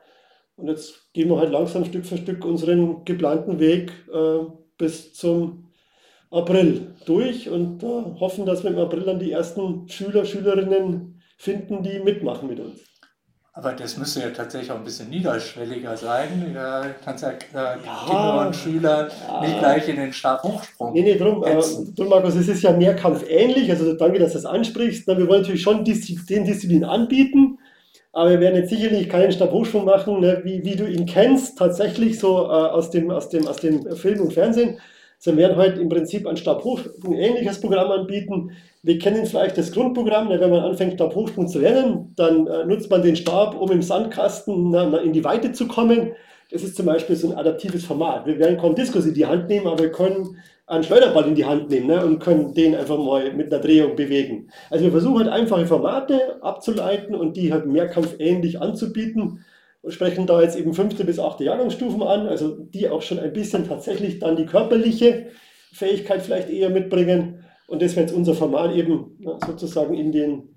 Und jetzt gehen wir halt langsam Stück für Stück unseren geplanten Weg bis zum April durch und hoffen, dass wir im April dann die ersten Schüler, Schülerinnen finden, die mitmachen mit uns. Aber das müsste ja tatsächlich auch ein bisschen niederschwelliger sein. Da kannst ja Kinder und Schüler nicht gleich in den Stabhochsprung. Nee, drum Markus, es ist ja mehrkampfähnlich. Also danke, dass du das ansprichst. Wir wollen natürlich schon den Disziplin anbieten, aber wir werden jetzt sicherlich keinen Stabhochsprung machen, ne, wie du ihn kennst, tatsächlich so aus dem Film und Fernsehen. Sie werden heute im Prinzip an Stabhochsprung ein ähnliches Programm anbieten. Wir kennen vielleicht das Grundprogramm, wenn man anfängt Stabhochsprung zu lernen, dann nutzt man den Stab, um im Sandkasten in die Weite zu kommen. Das ist zum Beispiel so ein adaptives Format. Wir werden keinen Diskus in die Hand nehmen, aber wir können einen Schleuderball in die Hand nehmen und können den einfach mal mit einer Drehung bewegen. Also wir versuchen halt einfache Formate abzuleiten und die halt mehrkampfähnlich anzubieten. Wir sprechen da jetzt eben 5. bis 8. Jahrgangsstufen an, also die auch schon ein bisschen tatsächlich dann die körperliche Fähigkeit vielleicht eher mitbringen. Und das wäre jetzt unser Format eben sozusagen in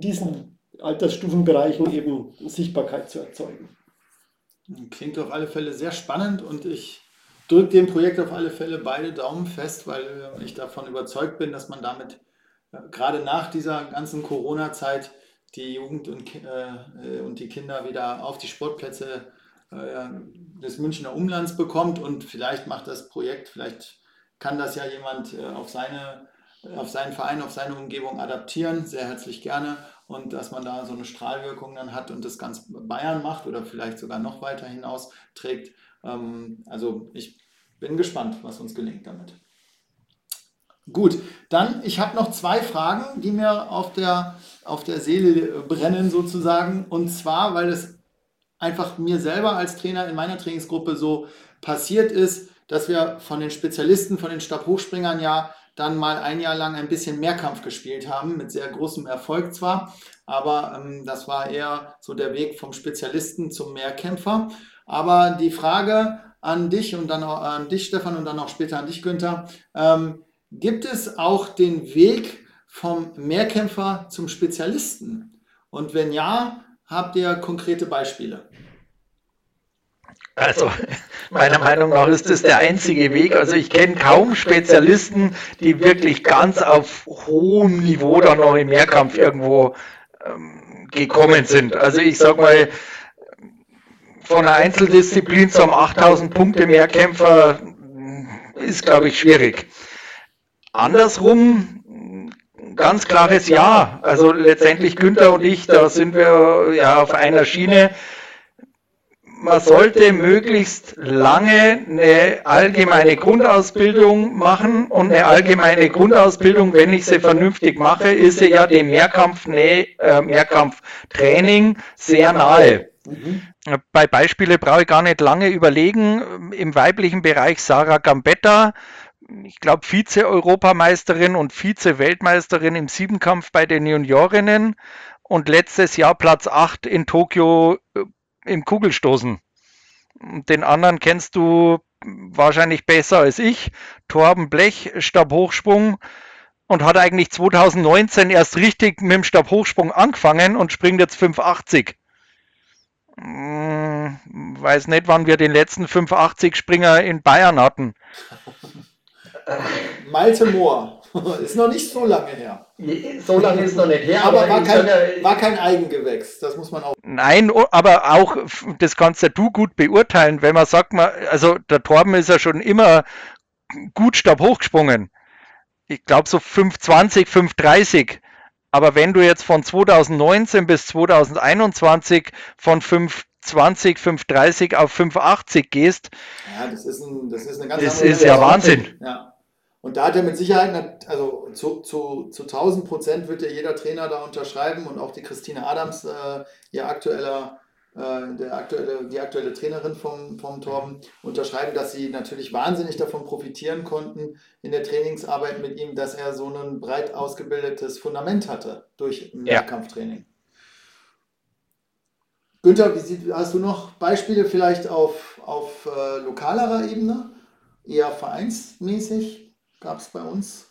diesen Altersstufenbereichen eben Sichtbarkeit zu erzeugen. Klingt auf alle Fälle sehr spannend und ich drücke dem Projekt auf alle Fälle beide Daumen fest, weil ich davon überzeugt bin, dass man damit gerade nach dieser ganzen Corona-Zeit die Jugend und die Kinder wieder auf die Sportplätze des Münchner Umlands bekommt und vielleicht macht das Projekt, vielleicht kann das ja jemand auf seinen Verein, auf seine Umgebung adaptieren, sehr herzlich gerne und dass man da so eine Strahlwirkung dann hat und das ganz Bayern macht oder vielleicht sogar noch weiter hinaus trägt. Also ich bin gespannt, was uns gelingt damit. Gut, dann, ich habe noch 2 Fragen, die mir auf der Seele brennen sozusagen. Und zwar, weil das einfach mir selber als Trainer in meiner Trainingsgruppe so passiert ist, dass wir von den Spezialisten, von den Stabhochspringern ja dann mal ein Jahr lang ein bisschen Mehrkampf gespielt haben, mit sehr großem Erfolg zwar, aber das war eher so der Weg vom Spezialisten zum Mehrkämpfer. Aber die Frage an dich und dann auch an dich, Stefan, und dann auch später an dich, Günther, gibt es auch den Weg vom Mehrkämpfer zum Spezialisten? Und wenn ja, habt ihr konkrete Beispiele? Also meiner Meinung nach ist das der einzige Weg. Also ich kenne kaum Spezialisten, die wirklich ganz auf hohem Niveau dann noch im Mehrkampf irgendwo gekommen sind. Also ich sag mal, von einer Einzeldisziplin zum 8000 Punkte Mehrkämpfer ist, glaube ich, schwierig. Andersrum, ganz klares Ja. Also letztendlich Günther und ich, da sind wir ja auf einer Schiene. Man sollte möglichst lange eine allgemeine Grundausbildung machen und eine allgemeine Grundausbildung, wenn ich sie vernünftig mache, ist sie ja dem Mehrkampftraining sehr nahe. Mhm. Bei Beispiele brauche ich gar nicht lange überlegen. Im weiblichen Bereich Sarah Gambetta, ich glaube, Vize-Europameisterin und Vize-Weltmeisterin im Siebenkampf bei den Juniorinnen und letztes Jahr Platz 8 in Tokio im Kugelstoßen. Den anderen kennst du wahrscheinlich besser als ich. Torben Blech, Stabhochsprung und hat eigentlich 2019 erst richtig mit dem Stabhochsprung angefangen und springt jetzt 580. Weiß nicht, wann wir den letzten 580-Springer in Bayern hatten. Malte Mohr. Ist noch nicht so lange her. So lange ist noch nicht her. Aber war kein Eigengewächs. Das muss man auch. Nein, aber auch, das kannst ja du gut beurteilen, wenn man sagt, also der Torben ist ja schon immer gut stabhoch gesprungen. Ich glaube so 520, 530. Aber wenn du jetzt von 2019 bis 2021 von 520, 530 auf 580 gehst, ja, das ist eine ganz andere Sache. Das ist ja Wahnsinn. Ja. Und da hat er mit Sicherheit, also zu 1000% wird ja jeder Trainer da unterschreiben und auch die Christine Adams, ihr aktueller die aktuelle Trainerin vom Torben, unterschreiben, dass sie natürlich wahnsinnig davon profitieren konnten in der Trainingsarbeit mit ihm, dass er so ein breit ausgebildetes Fundament hatte durch Mehrkampftraining. Günther, hast du noch Beispiele vielleicht auf lokalerer Ebene, eher vereinsmäßig? Gab es bei uns?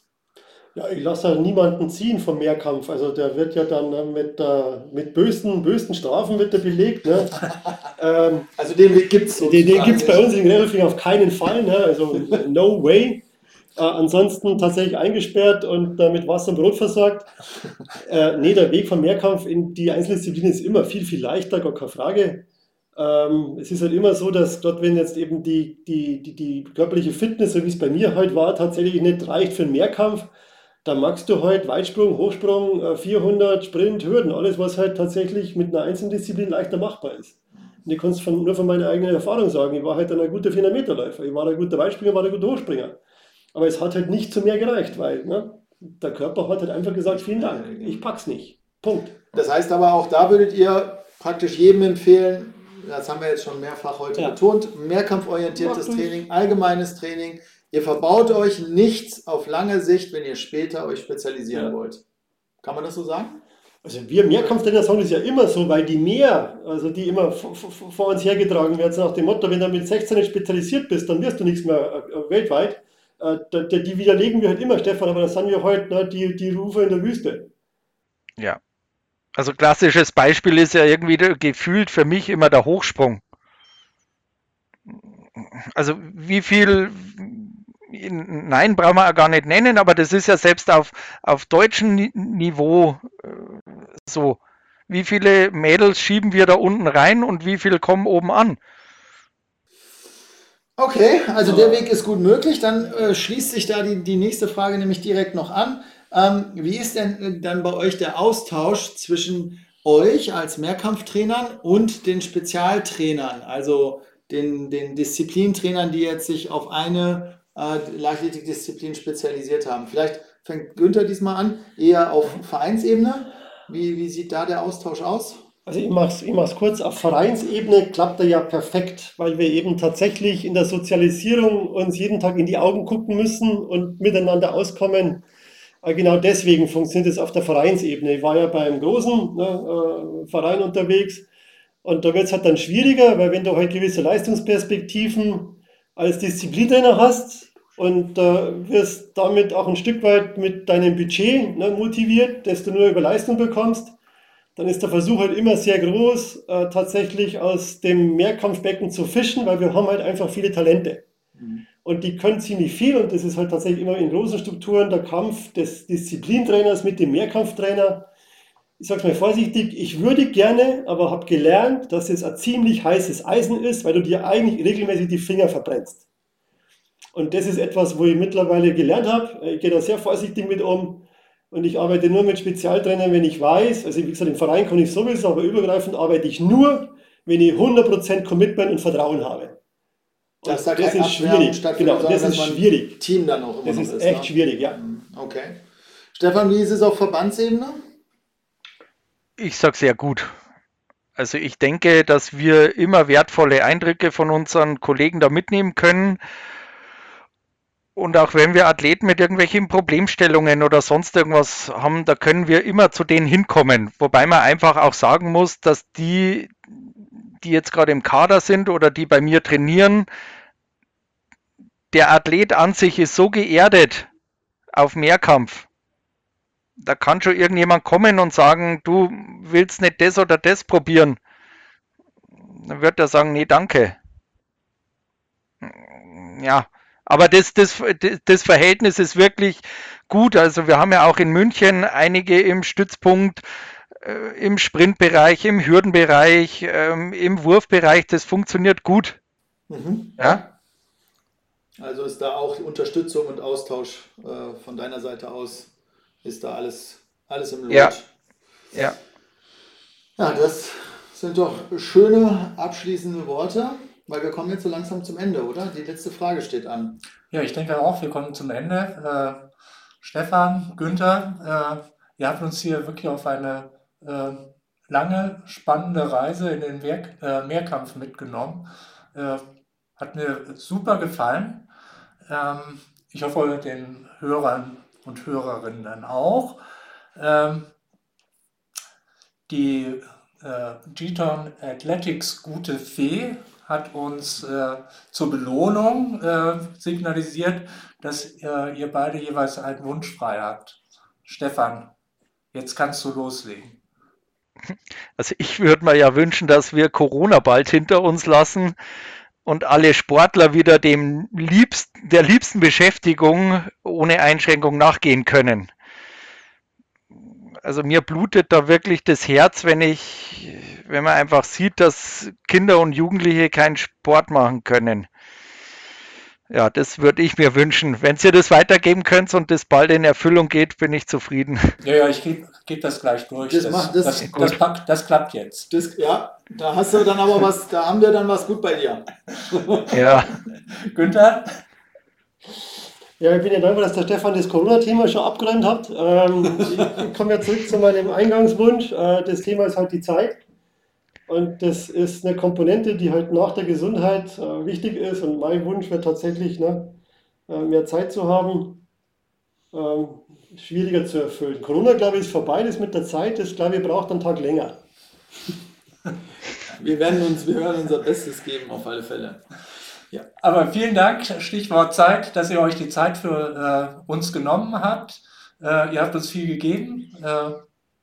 Ja, ich lasse halt niemanden ziehen vom Mehrkampf. Also der wird ja dann mit bösen Strafen wird der belegt. Ne? Also den gibt es bei uns in Gräfelfing auf keinen Fall. Ne? Also no way. Ansonsten tatsächlich eingesperrt und mit Wasser und Brot versorgt. Der Weg vom Mehrkampf in die Einzeldisziplin ist immer viel, viel leichter, gar keine Frage. Es ist halt immer so, dass dort, wenn jetzt eben die körperliche Fitness, so wie es bei mir heute war, tatsächlich nicht reicht für den Mehrkampf, da magst du halt Weitsprung, Hochsprung, 400, Sprint, Hürden, alles, was halt tatsächlich mit einer Einzeldisziplin leichter machbar ist. Und ich kann es nur von meiner eigenen Erfahrung sagen, ich war halt dann ein guter 400-Meter-Läufer, ich war ein guter Weitspringer, ich war ein guter Hochspringer. Aber es hat halt nicht zu mehr gereicht, weil der Körper hat halt einfach gesagt, vielen Dank, ich pack's nicht. Punkt. Das heißt aber auch, da würdet ihr praktisch jedem empfehlen, das haben wir jetzt schon mehrfach heute betont, mehrkampforientiertes Training, allgemeines Training. Ihr verbaut euch nichts auf lange Sicht, wenn ihr später euch spezialisieren wollt. Kann man das so sagen? Also wir Mehrkampftrainer sagen das ja immer so, weil die die immer vor uns hergetragen werden, nach dem Motto, wenn du mit 16 nicht spezialisiert bist, dann wirst du nichts mehr weltweit. Die widerlegen wir halt immer, Stefan, aber das sind wir heute die Rufe in der Wüste. Ja, also klassisches Beispiel ist ja irgendwie gefühlt für mich immer der Hochsprung. Also wie viel... Nein, brauchen wir auch gar nicht nennen, aber das ist ja selbst auf deutschem Niveau so. Wie viele Mädels schieben wir da unten rein und wie viele kommen oben an? Okay, also der Weg ist gut möglich. Dann schließt sich da die nächste Frage nämlich direkt noch an. Wie ist denn dann bei euch der Austausch zwischen euch als Mehrkampftrainern und den Spezialtrainern, also den Disziplintrainern, die jetzt sich auf eine Leichtathletik-Disziplin spezialisiert haben. Vielleicht fängt Günther diesmal an, eher auf Vereinsebene. Wie sieht da der Austausch aus? Also ich mach's kurz. Auf Vereinsebene klappt er ja perfekt, weil wir eben tatsächlich in der Sozialisierung uns jeden Tag in die Augen gucken müssen und miteinander auskommen. Genau deswegen funktioniert es auf der Vereinsebene. Ich war ja beim großen Verein unterwegs und da wird es halt dann schwieriger, weil wenn du halt gewisse Leistungsperspektiven als Disziplintrainer hast und wirst damit auch ein Stück weit mit deinem Budget motiviert, dass du nur über Leistung bekommst, dann ist der Versuch halt immer sehr groß, tatsächlich aus dem Mehrkampfbecken zu fischen, weil wir haben halt einfach viele Talente. Mhm. Und die können ziemlich viel und das ist halt tatsächlich immer in großen Strukturen der Kampf des Disziplintrainers mit dem Mehrkampftrainer. Ich sage es mal vorsichtig, ich würde gerne, aber habe gelernt, dass es ein ziemlich heißes Eisen ist, weil du dir eigentlich regelmäßig die Finger verbrennst. Und das ist etwas, wo ich mittlerweile gelernt habe. Ich gehe da sehr vorsichtig mit um und ich arbeite nur mit Spezialtrainern, wenn ich weiß, also wie gesagt, im Verein kann ich sowieso, aber übergreifend arbeite ich nur, wenn ich 100% Commitment und Vertrauen habe. Und das ist schwierig. Genau, das ist schwierig. Team dann auch immer das ist echt schwierig, ja. Okay. Stefan, wie ist es auf Verbandsebene? Ich sage sehr gut. Also ich denke, dass wir immer wertvolle Eindrücke von unseren Kollegen da mitnehmen können. Und auch wenn wir Athleten mit irgendwelchen Problemstellungen oder sonst irgendwas haben, da können wir immer zu denen hinkommen. Wobei man einfach auch sagen muss, dass die jetzt gerade im Kader sind oder die bei mir trainieren, der Athlet an sich ist so geerdet auf Mehrkampf. Da kann schon irgendjemand kommen und sagen, du willst nicht das oder das probieren. Dann wird er sagen, nee, danke. Ja, aber das Verhältnis ist wirklich gut. Also wir haben ja auch in München einige im Stützpunkt, im Sprintbereich, im Hürdenbereich, im Wurfbereich. Das funktioniert gut. Mhm. Ja. Also ist da auch Unterstützung und Austausch von deiner Seite aus? Ist da alles im Lot. Ja. Ja, das sind doch schöne abschließende Worte, weil wir kommen jetzt so langsam zum Ende, oder? Die letzte Frage steht an. Ja, ich denke auch, wir kommen zum Ende. Stefan, Günther, ihr habt uns hier wirklich auf eine lange, spannende Reise in den Mehrkampf mitgenommen. Hat mir super gefallen. Ich hoffe, den Hörern und Hörerinnen dann auch. Die G-Town Athletics Gute Fee hat uns zur Belohnung signalisiert, dass ihr beide jeweils einen Wunsch frei habt. Stefan, jetzt kannst du loslegen. Also ich würde mir ja wünschen, dass wir Corona bald hinter uns lassen und alle Sportler wieder der liebsten Beschäftigung ohne Einschränkung nachgehen können. Also mir blutet da wirklich das Herz, wenn man einfach sieht, dass Kinder und Jugendliche keinen Sport machen können. Ja, das würde ich mir wünschen. Wenn ihr das weitergeben könnt und das bald in Erfüllung geht, bin ich zufrieden. Ja, ich gebe das gleich durch. Das klappt jetzt. Da hast du dann aber was, da haben wir dann was gut bei dir. Ja. Günther? Ja, ich bin ja dankbar, dass der Stefan das Corona-Thema schon abgeräumt hat. Ich komme ja zurück zu meinem Eingangswunsch. Das Thema ist halt die Zeit. Und das ist eine Komponente, die halt nach der Gesundheit wichtig ist. Und mein Wunsch wäre tatsächlich, mehr Zeit zu haben, schwieriger zu erfüllen. Corona, glaube ich, ist vorbei, das mit der Zeit. Das, glaube ich, braucht einen Tag länger. Wir werden unser Bestes geben, auf alle Fälle. Ja, aber vielen Dank, Stichwort Zeit, dass ihr euch die Zeit für uns genommen habt. Ihr habt uns viel gegeben.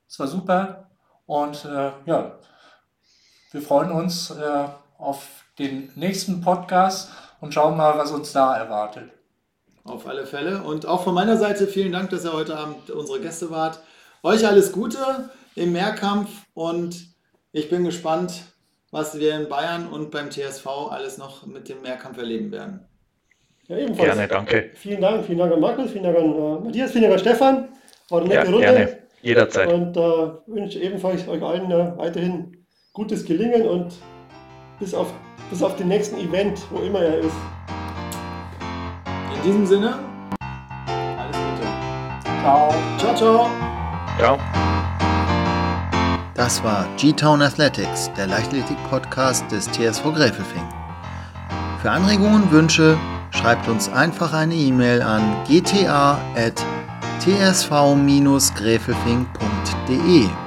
Es war super. Und ja, wir freuen uns auf den nächsten Podcast und schauen mal, was uns da erwartet. Auf alle Fälle. Und auch von meiner Seite vielen Dank, dass ihr heute Abend unsere Gäste wart. Euch alles Gute im Mehrkampf und ich bin gespannt, was wir in Bayern und beim TSV alles noch mit dem Mehrkampf erleben werden. Ja, ebenfalls. Gerne, danke. Vielen Dank an Markus, vielen Dank an Matthias, vielen Dank an Stefan. War eine nette Runde. Gerne, jederzeit. Und wünsche ebenfalls euch allen weiterhin gutes Gelingen und bis auf den nächsten Event, wo immer er ist. In diesem Sinne, alles Gute. Ciao. Ciao, ciao. Ciao. Das war G-Town Athletics, der Leichtathletik-Podcast des TSV Gräfelfing. Für Anregungen und Wünsche schreibt uns einfach eine E-Mail an gta@tsv-gräfelfing.de.